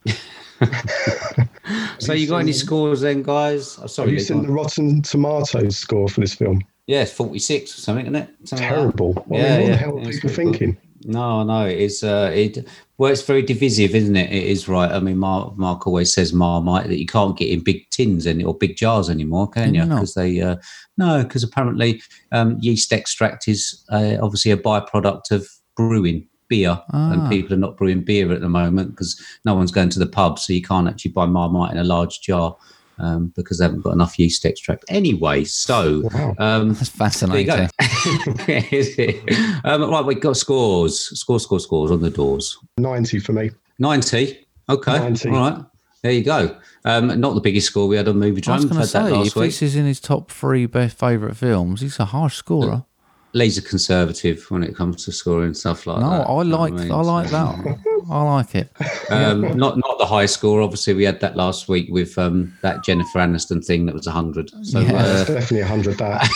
So you, you got any scores then, guys? Oh, sorry, have you seen the Rotten Tomatoes score for this film? Yeah, it's forty-six or something, isn't it? Something terrible. Like what yeah, I mean, what yeah. the hell are people thinking? No, no, it's uh, it. Well, it's very divisive, isn't it? It is, right. I mean, Mark, Mark always says Marmite that you can't get in big tins and or big jars anymore, can you? Because they uh, no, because apparently um, yeast extract is uh, obviously a byproduct of brewing beer, ah. and people are not brewing beer at the moment because no one's going to the pub, so you can't actually buy Marmite in a large jar. Um, because they haven't got enough yeast extract. Anyway, so... Wow. Um, that's fascinating. There you go. Is it? Um, right, we've got scores. Score, score, scores on The Doors. ninety for me. ninety? Okay. ninety. All right. There you go. Um, not the biggest score we had on Movie Drone. I was going to say, if week. this is in his top three best favourite films, he's a harsh scorer. Laser conservative when it comes to scoring and stuff like no, that. No, I like I, mean, I like so. that. I like it. Um, not not the high score. Obviously, we had that last week with um, that Jennifer Aniston thing that was one hundred. So, yeah, uh, it's definitely one hundred, that.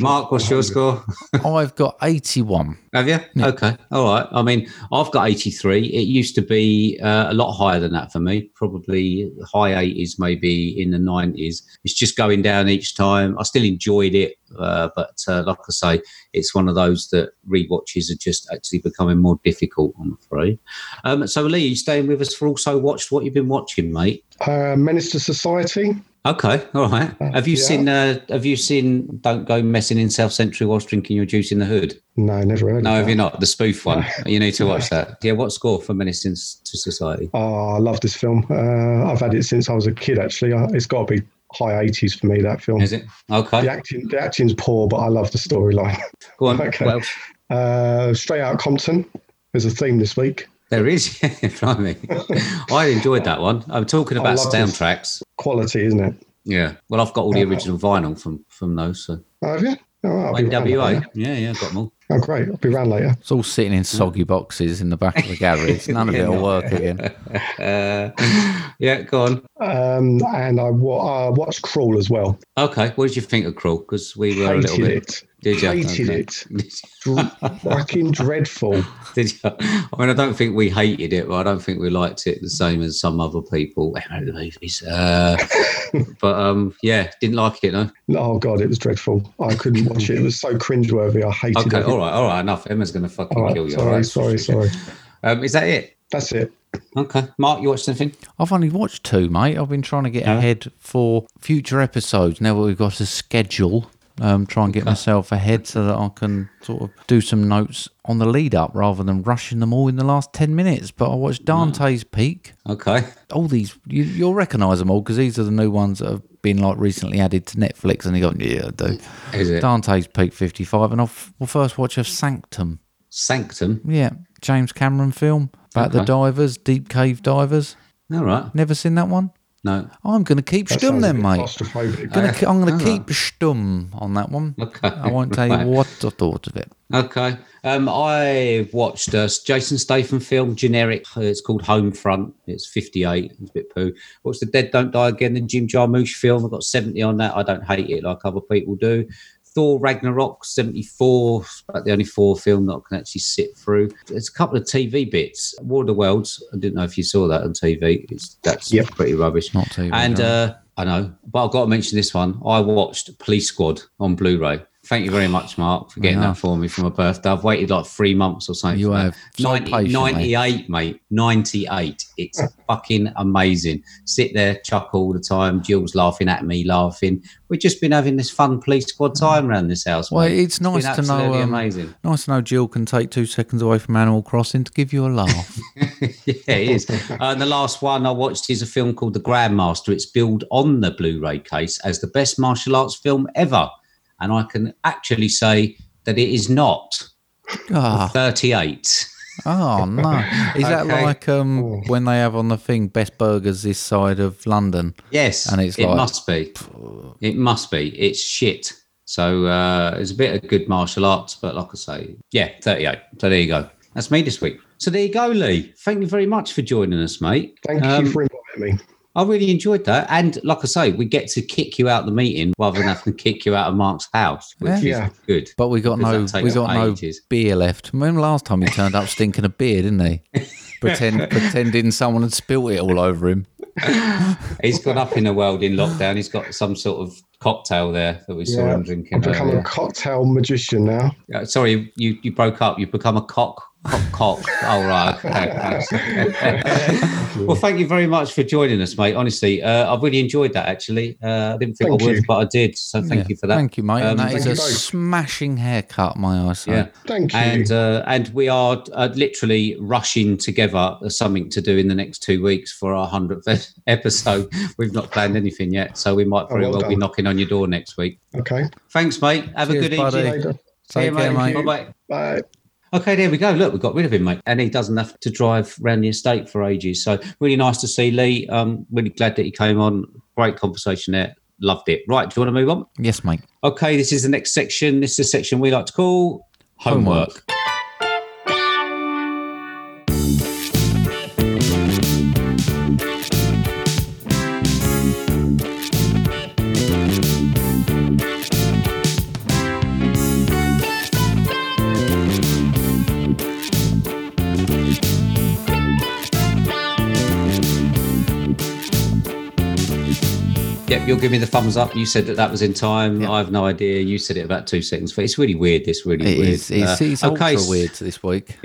Mark, what's your score? I've got eighty-one. Have you? Yeah. Okay. All right. I mean, I've got eighty-three. It used to be uh, a lot higher than that for me, probably high eighties, maybe in the nineties. It's just going down each time. I still enjoyed it, uh, but uh, like I say, it's one of those that rewatches are just actually becoming more difficult, I'm afraid. Um, so, Lee, you staying with us for Also Watched? What you've been watching, mate? Uh, Menace to Society. Okay, all right. Have you yeah. seen? Uh, have you seen? Don't go messing in South Central whilst drinking your juice in the hood. No, never heard. No, have you not? The spoof one. You need to watch yeah. that. Yeah. What score for Menace to Society? Oh, I love this film. Uh, I've had it since I was a kid. Actually, it's got to be high eighties for me. That film. Is it? Okay. The acting, the acting's poor, but I love the storyline. Go on. Okay. Well, uh, Straight Out Compton is a theme this week. There is, yeah, blimey. I enjoyed that one. I'm talking about soundtracks. Quality, isn't it? Yeah. Well, I've got all the original vinyl from, from those. So. Oh, have you? Oh, I'll be N W A. Yeah, yeah, I've got them all. Oh, great. I'll be round later. It's all sitting in soggy boxes in the back of the garage. None of it will work again. Uh, yeah, go on. Um, and I wa- uh, watched Crawl as well. Okay. What did you think of Crawl? Because we were Hated a little bit... It. Did you? Hated okay. it. Dr- fucking dreadful. Did you? I mean, I don't think we hated it, but I don't think we liked it the same as some other people. Uh, but um, yeah, didn't like it, no? Oh, God, it was dreadful. I couldn't watch it. It was so cringeworthy. I hated okay, it. Okay, all right, all right, enough. Emma's going to fucking right, kill you. Sorry, right? sorry, sorry. Um, is that it? That's it. Okay. Mark, you watched anything? I've only watched two, mate. I've been trying to get yeah. ahead for future episodes now that we've got a schedule. Um, try and get okay. myself ahead so that I can sort of do some notes on the lead up rather than rushing them all in the last ten minutes. But I watched Dante's wow. Peak. Okay. All these, you, you'll recognise them all because these are the new ones that have been like recently added to Netflix. And you go, yeah, I do. Is it? Dante's Peak fifty-five. And I'll f- we'll first watch a Sanctum. Sanctum? Yeah. James Cameron film about okay. the divers, deep cave divers. All right. Never seen that one? No. I'm going to keep that stum then, mate. Gonna, I'm going to keep right. stum on that one. Okay. I won't tell right. you what I thought of it. Okay. Um, I watched a Jason Statham film, generic. It's called Homefront. It's fifty-eight. It's a bit poo. What's The Dead Don't Die Again, the Jim Jarmusch film. I've got seventy on that. I don't hate it like other people do. Thor Ragnarok, seventy-four, about the only four film that I can actually sit through. There's a couple of T V bits. War of the Worlds, I didn't know if you saw that on T V. It's, that's yep. pretty rubbish. Not T V. And uh, I know, but I've got to mention this one. I watched Police Squad on Blu-ray. Thank you very much, Mark, for getting that for me for my birthday. I've waited like three months or something. You have. ninety-eight, mate. ninety-eight. It's fucking amazing. Sit there, chuckle all the time. Jill's laughing at me, laughing. We've just been having this fun Police Squad time around this house. Well, mate. It's nice to know. Um, amazing. Nice to know Jill can take two seconds away from Animal Crossing to give you a laugh. Yeah, it is. Uh, and the last one I watched is a film called The Grandmaster. It's billed on the Blu-ray case as the best martial arts film ever. And I can actually say that it is not oh. thirty-eight. Oh, no. Is that okay. like um, oh. when they have on the thing, best burgers this side of London? Yes, and it's it like, must be. It must be. It's shit. So uh, it's a bit of good martial arts, but like I say, yeah, thirty-eight. So there you go. That's me this week. So there you go, Lee. Thank you very much for joining us, mate. Thank um, you for inviting me. I really enjoyed that. And like I say, we get to kick you out of the meeting rather than having to kick you out of Mark's house, which yeah. is yeah. good. But we got no we got ages. no beer left. Remember last time he turned up stinking a beer, didn't he? Pretend, pretending someone had spilt it all over him. He's got up in the world in lockdown. He's got some sort of cocktail there that we yeah. saw him drinking. I've become earlier. a cocktail magician now. Uh, sorry, you, you broke up. You've become a cock. Cock, cock. Oh, right. Okay. Well, thank you very much for joining us, mate. Honestly, uh, I've really enjoyed that, actually. Uh, I didn't think thank I would, you. but I did. So thank yeah. you for that. Thank you, mate. Um, and that is a both. smashing haircut, my eyes. Yeah. Thank you. And, uh, and we are uh, literally rushing together something to do in the next two weeks for our one hundredth episode. We've not planned anything yet, so we might very oh, well, well be knocking on your door next week. Okay. Thanks, mate. Have Cheers, a good buddy. evening. Later. Take See you, care, mate. Bye-bye. Bye. okay, there we go. Look, we got rid of him, mate. And he doesn't have to drive around the estate for ages. So really nice to see Lee. Um, really glad that he came on. Great conversation there. Loved it. Right, do you want to move on? Yes, mate. Okay, this is the next section. This is the section we like to call Homework. Homework. Yep, you'll give me the thumbs up. You said that that was in time. Yep. I have no idea. You said it about two seconds. But it's really weird, this really it weird. Is, it's uh, it's okay. Ultra weird this week.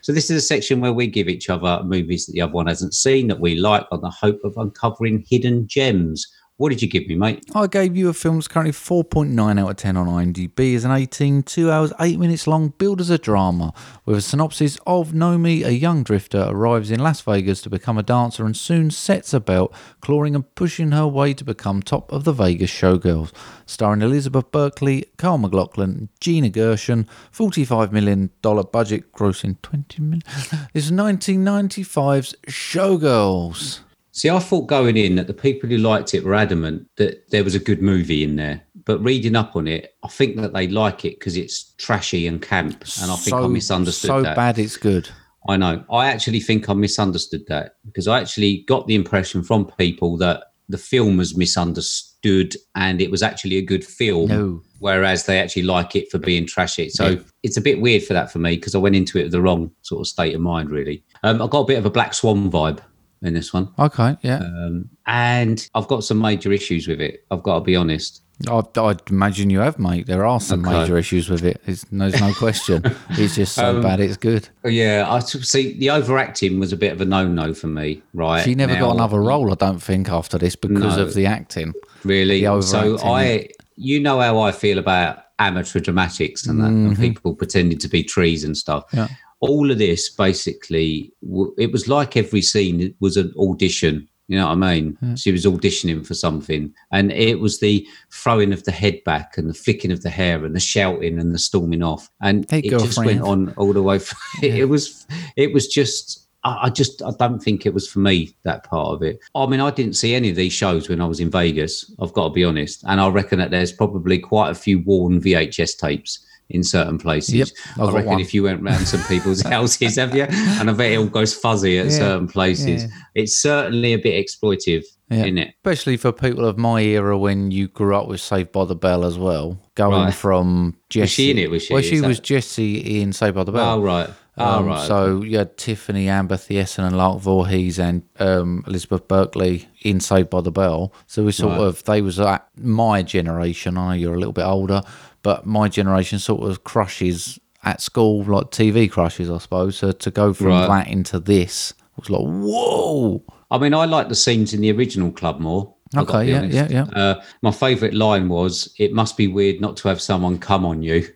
So this is a section where we give each other movies that the other one hasn't seen that we like on the hope of uncovering hidden gems. What did you give me, mate? I gave you a film that's currently four point nine out of ten on IMDb. It's an eighteen, two hours, eight minutes long, billed as a drama, with a synopsis of Nomi, a young drifter, arrives in Las Vegas to become a dancer and soon sets about clawing and pushing her way to become top of the Vegas Showgirls. Starring Elizabeth Berkley, Carl McLaughlin, Gina Gershon, forty-five million dollars budget, grossing twenty million dollars. It's nineteen ninety-five's Showgirls. See, I thought going in that the people who liked it were adamant that there was a good movie in there. But reading up on it, I think that they like it because it's trashy and camp. And I think so, I misunderstood so that. So bad it's good. I know. I actually think I misunderstood that because I actually got the impression from people that the film was misunderstood and it was actually a good film, no. whereas they actually like it for being trashy. So yeah. It's a bit weird for that for me because I went into it with the wrong sort of state of mind, really. Um, I got a bit of a Black Swan vibe in this one, okay, yeah, um, and I've got some major issues with it. I've got to be honest. I, I imagine you have, mate. There are some okay. major issues with it. It's, there's no question. It's just so um, bad. It's good. Yeah, I see. The overacting was a bit of a no-no for me. Right, she never now, got another role. I don't think after this because no, of the acting. Really, the overacting. So I, you know how I feel about amateur dramatics and that, mm-hmm. and people pretending to be trees and stuff. Yeah. All of this, basically, it was like every scene was an audition. You know what I mean? Yeah. She was auditioning for something. And it was the throwing of the head back and the flicking of the hair and the shouting and the storming off. And hey, it girlfriend. Just went on all the way. Yeah. It was it was just, I just, I don't think it was for me, that part of it. I mean, I didn't see any of these shows when I was in Vegas. I've got to be honest. And I reckon that there's probably quite a few worn V H S tapes in certain places. Yep, I reckon one. If you went round some people's houses, have you? And I bet it all goes fuzzy at yeah, certain places. Yeah. It's certainly a bit exploitive, yeah. isn't it? Especially for people of my era when you grew up with Saved by the Bell as well. Going right. from Jessie. Was she in it? Was she? Well, she that... was Jessie in Saved by the Bell. Oh, right. Oh, um, right. So you had Tiffany, Amber Thiessen and Lark Voorhees and um, Elizabeth Berkley in Saved by the Bell. So we sort right. of, they was like my generation. I know you're a little bit older. But my generation sort of crushes at school, like T V crushes, I suppose. So to go from right. that into this was like, whoa. I mean, I like the scenes in the original club more. Okay, yeah, yeah, yeah, yeah. Uh, my favourite line was, it must be weird not to have someone come on you.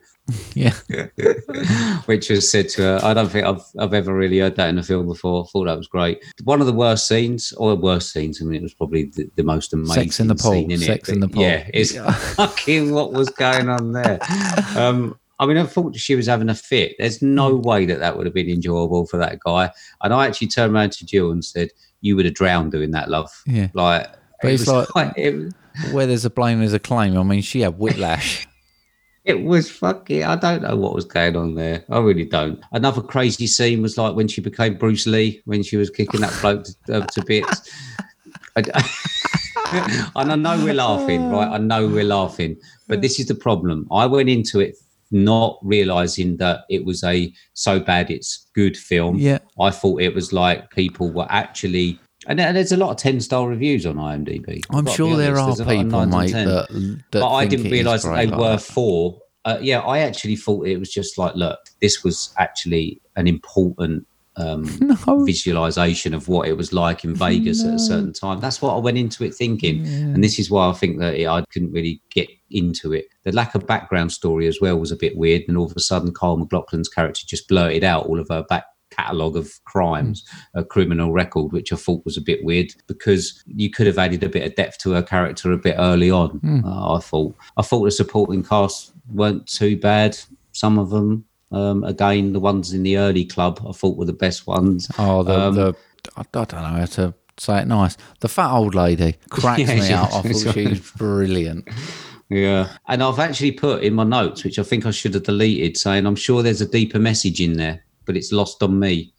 Yeah. Which was said to her. I don't think I've I've ever really heard that in a film before. I thought that was great. One of the worst scenes, or worst scenes, I mean, it was probably the, the most amazing Sex in the pole. Scene in Sex it. in the pole. Yeah, it's fucking what was going on there. Um, I mean, I thought she was having a fit. There's no way that that would have been enjoyable for that guy. And I actually turned around to Jill and said, you would have drowned doing that, love. Yeah. Like, but it it's was like, like it was... where there's a blame, there's a claim. I mean, she had whiplash. It was fucking, I don't know what was going on there. I really don't. Another crazy scene was like when she became Bruce Lee, when she was kicking that bloke to, uh, to bits. And, and I know we're laughing, right? I know we're laughing. But this is the problem. I went into it not realising that it was a so bad it's good film. Yeah. I thought it was like people were actually... And there's a lot of ten-star reviews on IMDb. I'm sure there are people, mate, that, that but I didn't realise they like were that. four. Uh, yeah, I actually thought it was just like, look, this was actually an important um, no. visualisation of what it was like in Vegas no. at a certain time. That's what I went into it thinking. Yeah. And this is why I think that it, I couldn't really get into it. The lack of background story as well was a bit weird. And all of a sudden, Kyle MacLachlan's character just blurted out all of her back. Catalogue of crimes, mm. a criminal record, which I thought was a bit weird because you could have added a bit of depth to her character a bit early on. Mm. Uh, I thought I thought the supporting cast weren't too bad. Some of them Um, again, the ones in the early club I thought were the best ones. Oh, the, um, the I don't know how to say it nice. The fat old lady cracks yeah, me up. I thought she was brilliant. Yeah. And I've actually put in my notes, which I think I should have deleted, saying I'm sure there's a deeper message in there, but it's lost on me.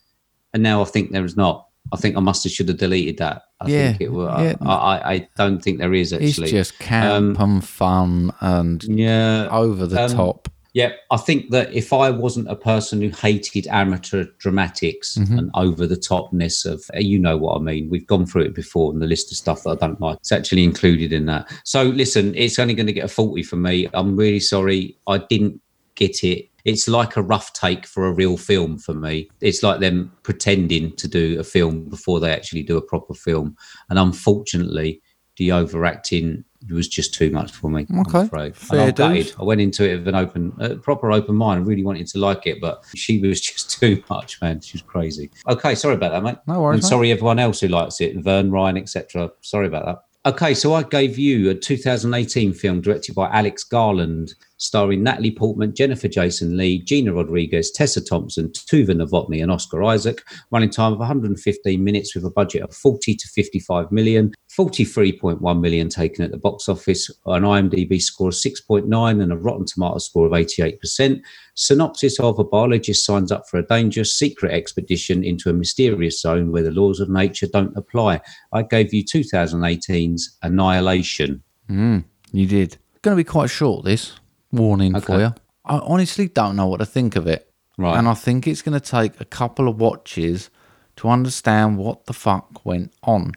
And now I think there is not. I think I must have should have deleted that. I yeah, think it will. Yeah. I, I, I don't think there is, actually. It's just camp um, and fun and yeah, over the um, top. Yeah, I think that if I wasn't a person who hated amateur dramatics mm-hmm. and over-the-topness of, you know what I mean, we've gone through it before and the list of stuff that I don't like, it's actually included in that. So, listen, it's only going to get a forty for me. I'm really sorry. I didn't get it. It's like a rough take for a real film for me. It's like them pretending to do a film before they actually do a proper film. And unfortunately, the overacting was just too much for me. Okay. I'm afraid. Fair dude. I went into it with an open, uh, proper open mind. I really wanted to like it, but she was just too much, man. She was crazy. Okay, sorry about that, mate. No worries. And mate. Sorry, everyone else who likes it, Vern, Ryan, et cetera. Sorry about that. Okay, so I gave you a two thousand eighteen film directed by Alex Garland, starring Natalie Portman, Jennifer Jason Leigh, Gina Rodriguez, Tessa Thompson, Tuva Novotny and Oscar Isaac. Running time of one hundred fifteen minutes with a budget of forty to fifty-five million. forty-three point one million taken at the box office. An IMDb score of six point nine and a Rotten Tomatoes score of eighty-eight percent. Synopsis of: a biologist signs up for a dangerous secret expedition into a mysterious zone where the laws of nature don't apply. I gave you two thousand eighteen's Annihilation. Mm, you did. Going to be quite short, this. Warning okay. for you. I honestly don't know what to think of it. Right. And I think it's going to take a couple of watches to understand what the fuck went on.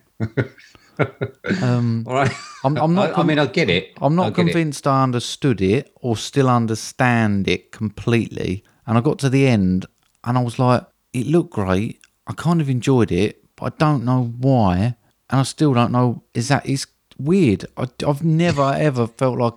um, All right. I'm, I'm not, I, I mean, I get it. I'm not convinced it. I understood it or still understand it completely. And I got to the end and I was like, it looked great. I kind of enjoyed it, but I don't know why. And I still don't know. Is that it's weird. I, I've never, ever felt like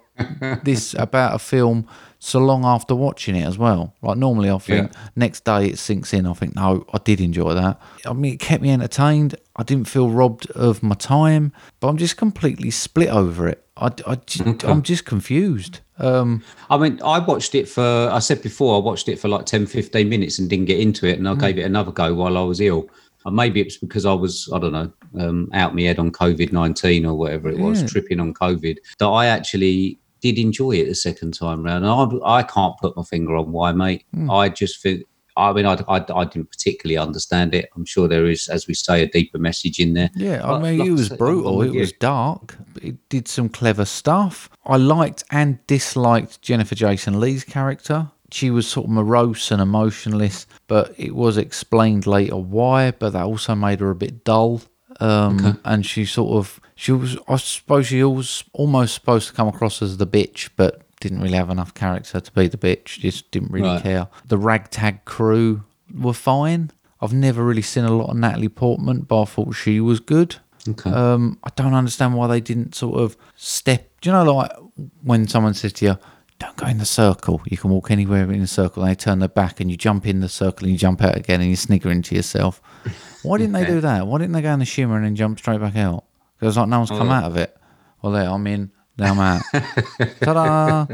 this about a film so long after watching it as well. Like normally I think yeah. next day it sinks in. I think no, I did enjoy that. I mean, it kept me entertained. I didn't feel robbed of my time, but I'm just completely split over it. I, I just, okay. I'm just confused. Um, I mean, I watched it for, I said before, I watched it for like ten, fifteen minutes and didn't get into it, and I mm. gave it another go while I was ill. And maybe it was because I was, I don't know, um, out my head on COVID nineteen or whatever it was, yeah. tripping on COVID, that I actually did enjoy it the second time round. And I, I can't put my finger on why, mate. Mm. I just think, I mean, I, I, I didn't particularly understand it. I'm sure there is, as we say, a deeper message in there. Yeah, I mean, like, it was brutal. It yeah. was dark. It did some clever stuff. I liked and disliked Jennifer Jason Leigh's character. She was sort of morose and emotionless, but it was explained later why, but that also made her a bit dull. Um, okay. And she sort of, she was, I suppose she was almost supposed to come across as the bitch, but didn't really have enough character to be the bitch. She just didn't really right. care. The ragtag crew were fine. I've never really seen a lot of Natalie Portman, but I thought she was good. Okay. Um, I don't understand why they didn't sort of step, do you know, like when someone says to you, don't go in the circle. You can walk anywhere in a circle. And they turn their back and you jump in the circle and you jump out again and you snigger into yourself. Why didn't they do that? Why didn't they go in the shimmer and then jump straight back out? Because like no one's come oh. out of it. Well, there, I'm in. Now I'm out. Ta-da!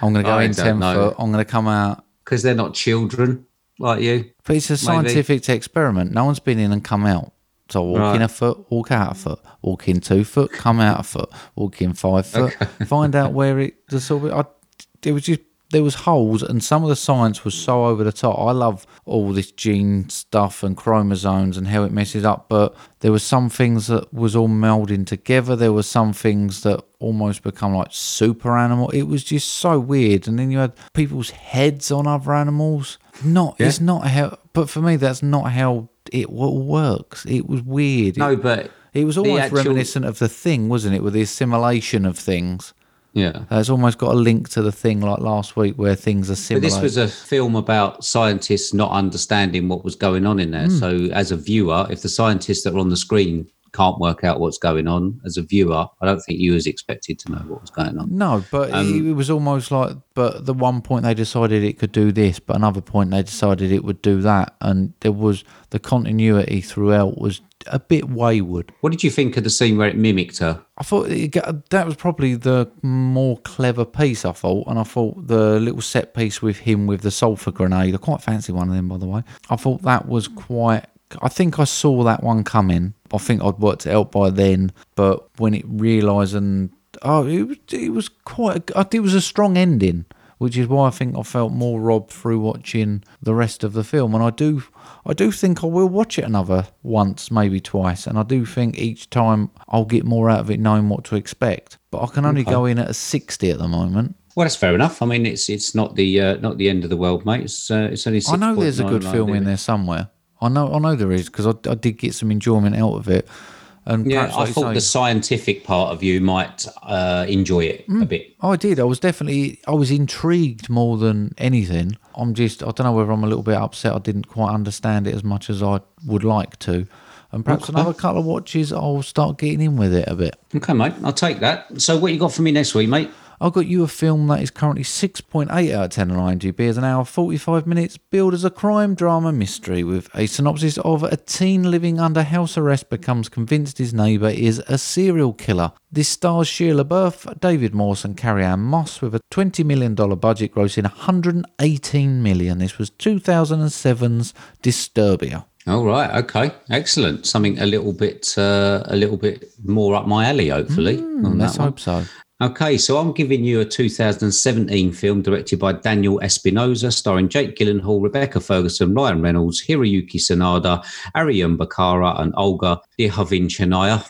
I'm going to go I in ten foot. I'm going to come out. Because they're not children like you. But it's a scientific maybe. experiment. No one's been in and come out. So walk right. in a foot, walk out a foot, walk in two foot, come out a foot, walk in five foot, okay. find out where it... The sort of, I, It was just there was holes, and some of the science was so over the top. I love all this gene stuff and chromosomes and how it messes up, but there were some things that was all melding together. There were some things that almost become like super animal. It was just so weird. And then you had people's heads on other animals. Not yeah. it's not how, but for me that's not how it works. It was weird. No, it, but it was almost actual... reminiscent of The Thing, wasn't it? With the assimilation of things. Yeah, uh, it's almost got a link to The Thing, like last week, where things are similar. But this was a film about scientists not understanding what was going on in there. Mm. So as a viewer, if the scientists that are on the screen can't work out what's going on, as a viewer, I don't think you was expected to know what was going on. No, but um, it was almost like, but at the one point they decided it could do this, but another point they decided it would do that. And there was the continuity throughout was a bit wayward. What did you think of the scene where it mimicked her? I thought it got, that was probably the more clever piece, I thought. And I thought the little set piece with him with the sulfur grenade, I quite fancy one of them, by the way. I thought that was quite... I think I saw that one coming. I think I'd worked it out by then. But when it realised and... Oh, it was, it was quite... It was a strong ending, which is why I think I felt more robbed through watching the rest of the film. And I do I do think I will watch it another once, maybe twice. And I do think each time I'll get more out of it knowing what to expect. But I can only okay. go in at a sixty at the moment. Well, that's fair enough. I mean, it's it's not the uh, not the end of the world, mate. It's, uh, it's only six. I know there's a good film in there somewhere. I know I know there is, because I, I did get some enjoyment out of it. And yeah, I thought say, the scientific part of you might uh, enjoy it mm, a bit. I did. I was definitely, I was intrigued more than anything. I'm just, I don't know whether I'm a little bit upset I didn't quite understand it as much as I would like to. And perhaps okay. another couple of watches, I'll start getting in with it a bit. Okay, mate, I'll take that. So what you got for me next week, mate? I've got you a film that is currently six point eight out of ten on IMDb. It's an hour, forty-five minutes, billed as a crime drama mystery with a synopsis of a teen living under house arrest becomes convinced his neighbour is a serial killer. This stars Shia LaBeouf, David Morse and Carrie-Anne Moss with a twenty million dollars budget grossing one hundred eighteen million dollars. This was two thousand seven's Disturbia. All right, okay, excellent. Something a little bit uh, a little bit more up my alley, hopefully. Mm, let's hope so. Okay, so I'm giving you a two thousand seventeen film directed by Daniel Espinosa, starring Jake Gyllenhaal, Rebecca Ferguson, Ryan Reynolds, Hiroyuki Sanada, Aryan Bakara and Olga Dihovinyanaya.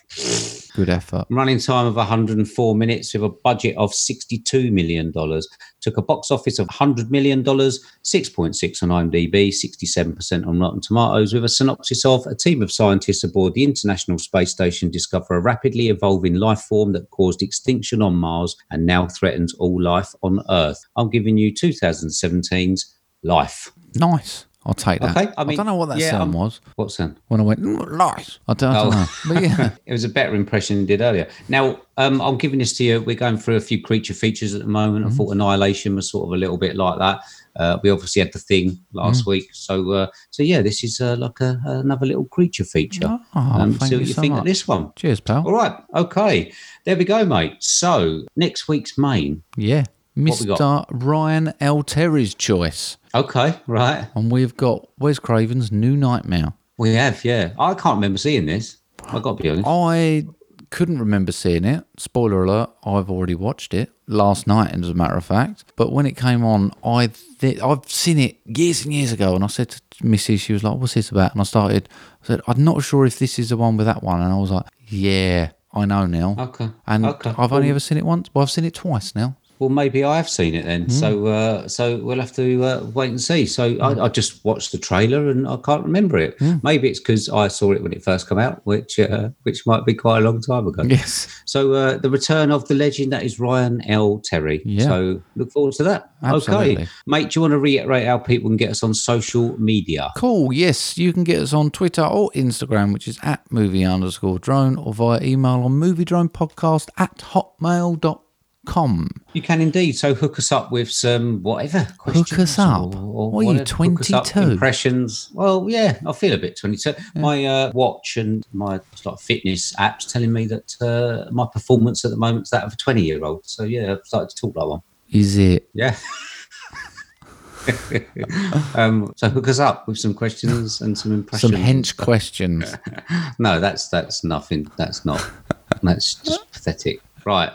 Good effort. Running time of one hundred four minutes with a budget of sixty-two million dollars. Took a box office of one hundred million dollars, six point six on IMDb, sixty-seven percent on Rotten Tomatoes, with a synopsis of a team of scientists aboard the International Space Station discover a rapidly evolving life form that caused extinction on Mars and now threatens all life on Earth. I'm giving you two thousand seventeen's Life. Nice. I'll take that. Okay, I mean, I don't know what that yeah, sound um, was. What sound? When I went, nice. I don't, I don't oh. know. But yeah. It was a better impression than you did earlier. Now, um, I'm giving this to you. We're going through a few creature features at the moment. Mm-hmm. I thought Annihilation was sort of a little bit like that. Uh, we obviously had The Thing last mm-hmm. week. So, uh, so yeah, this is uh, like a, another little creature feature. Oh, um, thank see what you, you so think much. Of this one. Cheers, pal. All right. Okay. There we go, mate. So, next week's main. Yeah. Mister Ryan L. Terry's choice. Okay, right. And we've got Wes Craven's New Nightmare. We have, yeah. I can't remember seeing this. I've got to be honest. I couldn't remember seeing it. Spoiler alert, I've already watched it last night, as a matter of fact. But when it came on, I th- I've seen it years and years ago, and I said to Missy, she was like, what's this about? And I started, I said, I'm not sure if this is the one with that one. And I was like, yeah, I know now. Okay. And okay. I've only ever seen it once. Well, I've seen it twice now. Well, maybe I have seen it then. Mm. So uh, so we'll have to uh, wait and see. So mm. I, I just watched the trailer and I can't remember it. Mm. Maybe it's because I saw it when it first came out, which uh, which might be quite a long time ago. Yes. So uh, the return of the legend, that is Ryan L. Terry. Yeah. So look forward to that. Absolutely. Okay. Mate, do you want to reiterate how people can get us on social media? Cool, yes. You can get us on Twitter or Instagram, which is at movie underscore drone, or via email on movie drone podcast at hotmail dot com. Com. You can indeed. So hook us up with some whatever questions. Hook us up. Or, or what are you, twenty-two? Impressions. Well, yeah, I feel a bit twenty-two. Yeah. My uh, watch and my like, fitness app's telling me that uh, my performance at the moment is that of a twenty-year-old. So, yeah, I've started to talk like one. Is it? Yeah. um, so hook us up with some questions and some impressions. Some hench questions. No, that's that's nothing. That's not. That's just pathetic. Right.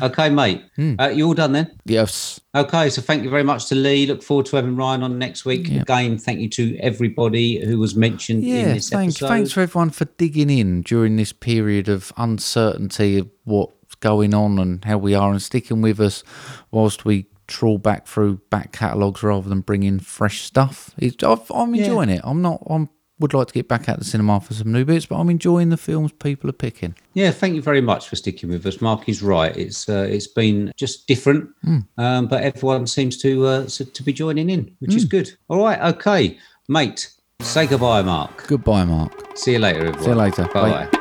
Okay, mate. Mm. Uh, you all done then? Yes. Okay, so thank you very much to Lee. Look forward to having Ryan on next week. Yep. Again, thank you to everybody who was mentioned yeah, in this thanks, episode. Thanks for everyone for digging in during this period of uncertainty of what's going on and how we are, and sticking with us whilst we trawl back through back catalogues rather than bring in fresh stuff. It's, I've, I'm enjoying yeah. it. I'm not... I'm would like to get back out of the cinema for some new bits, but I'm enjoying the films people are picking. Yeah, thank you very much for sticking with us. Mark is right. It's uh, it's been just different, mm. um, but everyone seems to uh, to be joining in, which mm. is good. All right, okay, mate. Say goodbye, Mark. Goodbye, Mark. See you later, everyone. See you later. Bye-bye. Bye.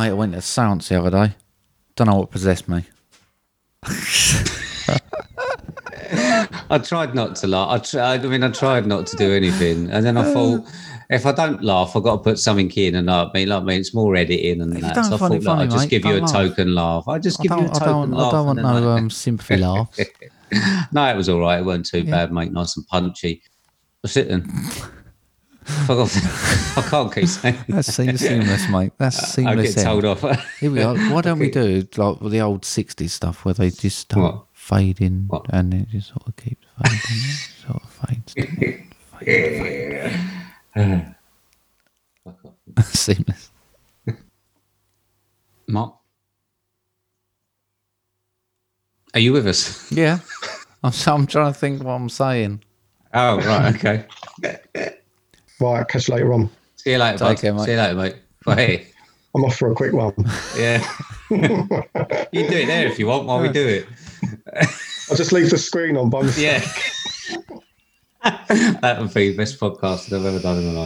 I went to a seance the other day. Don't know what possessed me. I tried not to laugh. I, tried, I mean, I tried not to do anything, and then I thought, if I don't laugh, I've got to put something in, and I mean, like, I mean, it's more editing and that. So I thought, like, I just give you a token laugh. I just give you a token laugh. I don't want no um, sympathy laughs. No, it was all right. It wasn't too bad, mate. Nice and punchy. That's it then. Fuck off. I can't keep saying that. That's seamless, mate. That's seamless. I get told off. Here we are. Why don't we do like the old sixties stuff where they just start what? fading what? and it just sort of keeps fading, sort of fades. Fade, fade, fade. Seamless. Mark, are you with us? Yeah. I'm, so I'm trying to think what I'm saying. Oh, right. Okay. Right, I'll catch you later on. See you later, bud. Take care, mate. See you later, mate. Bye. I'm off for a quick one. Yeah. You do it there if you want while we do it. I'll just leave the screen on by mistake. Yeah. That would be the best podcast that I've ever done in my life.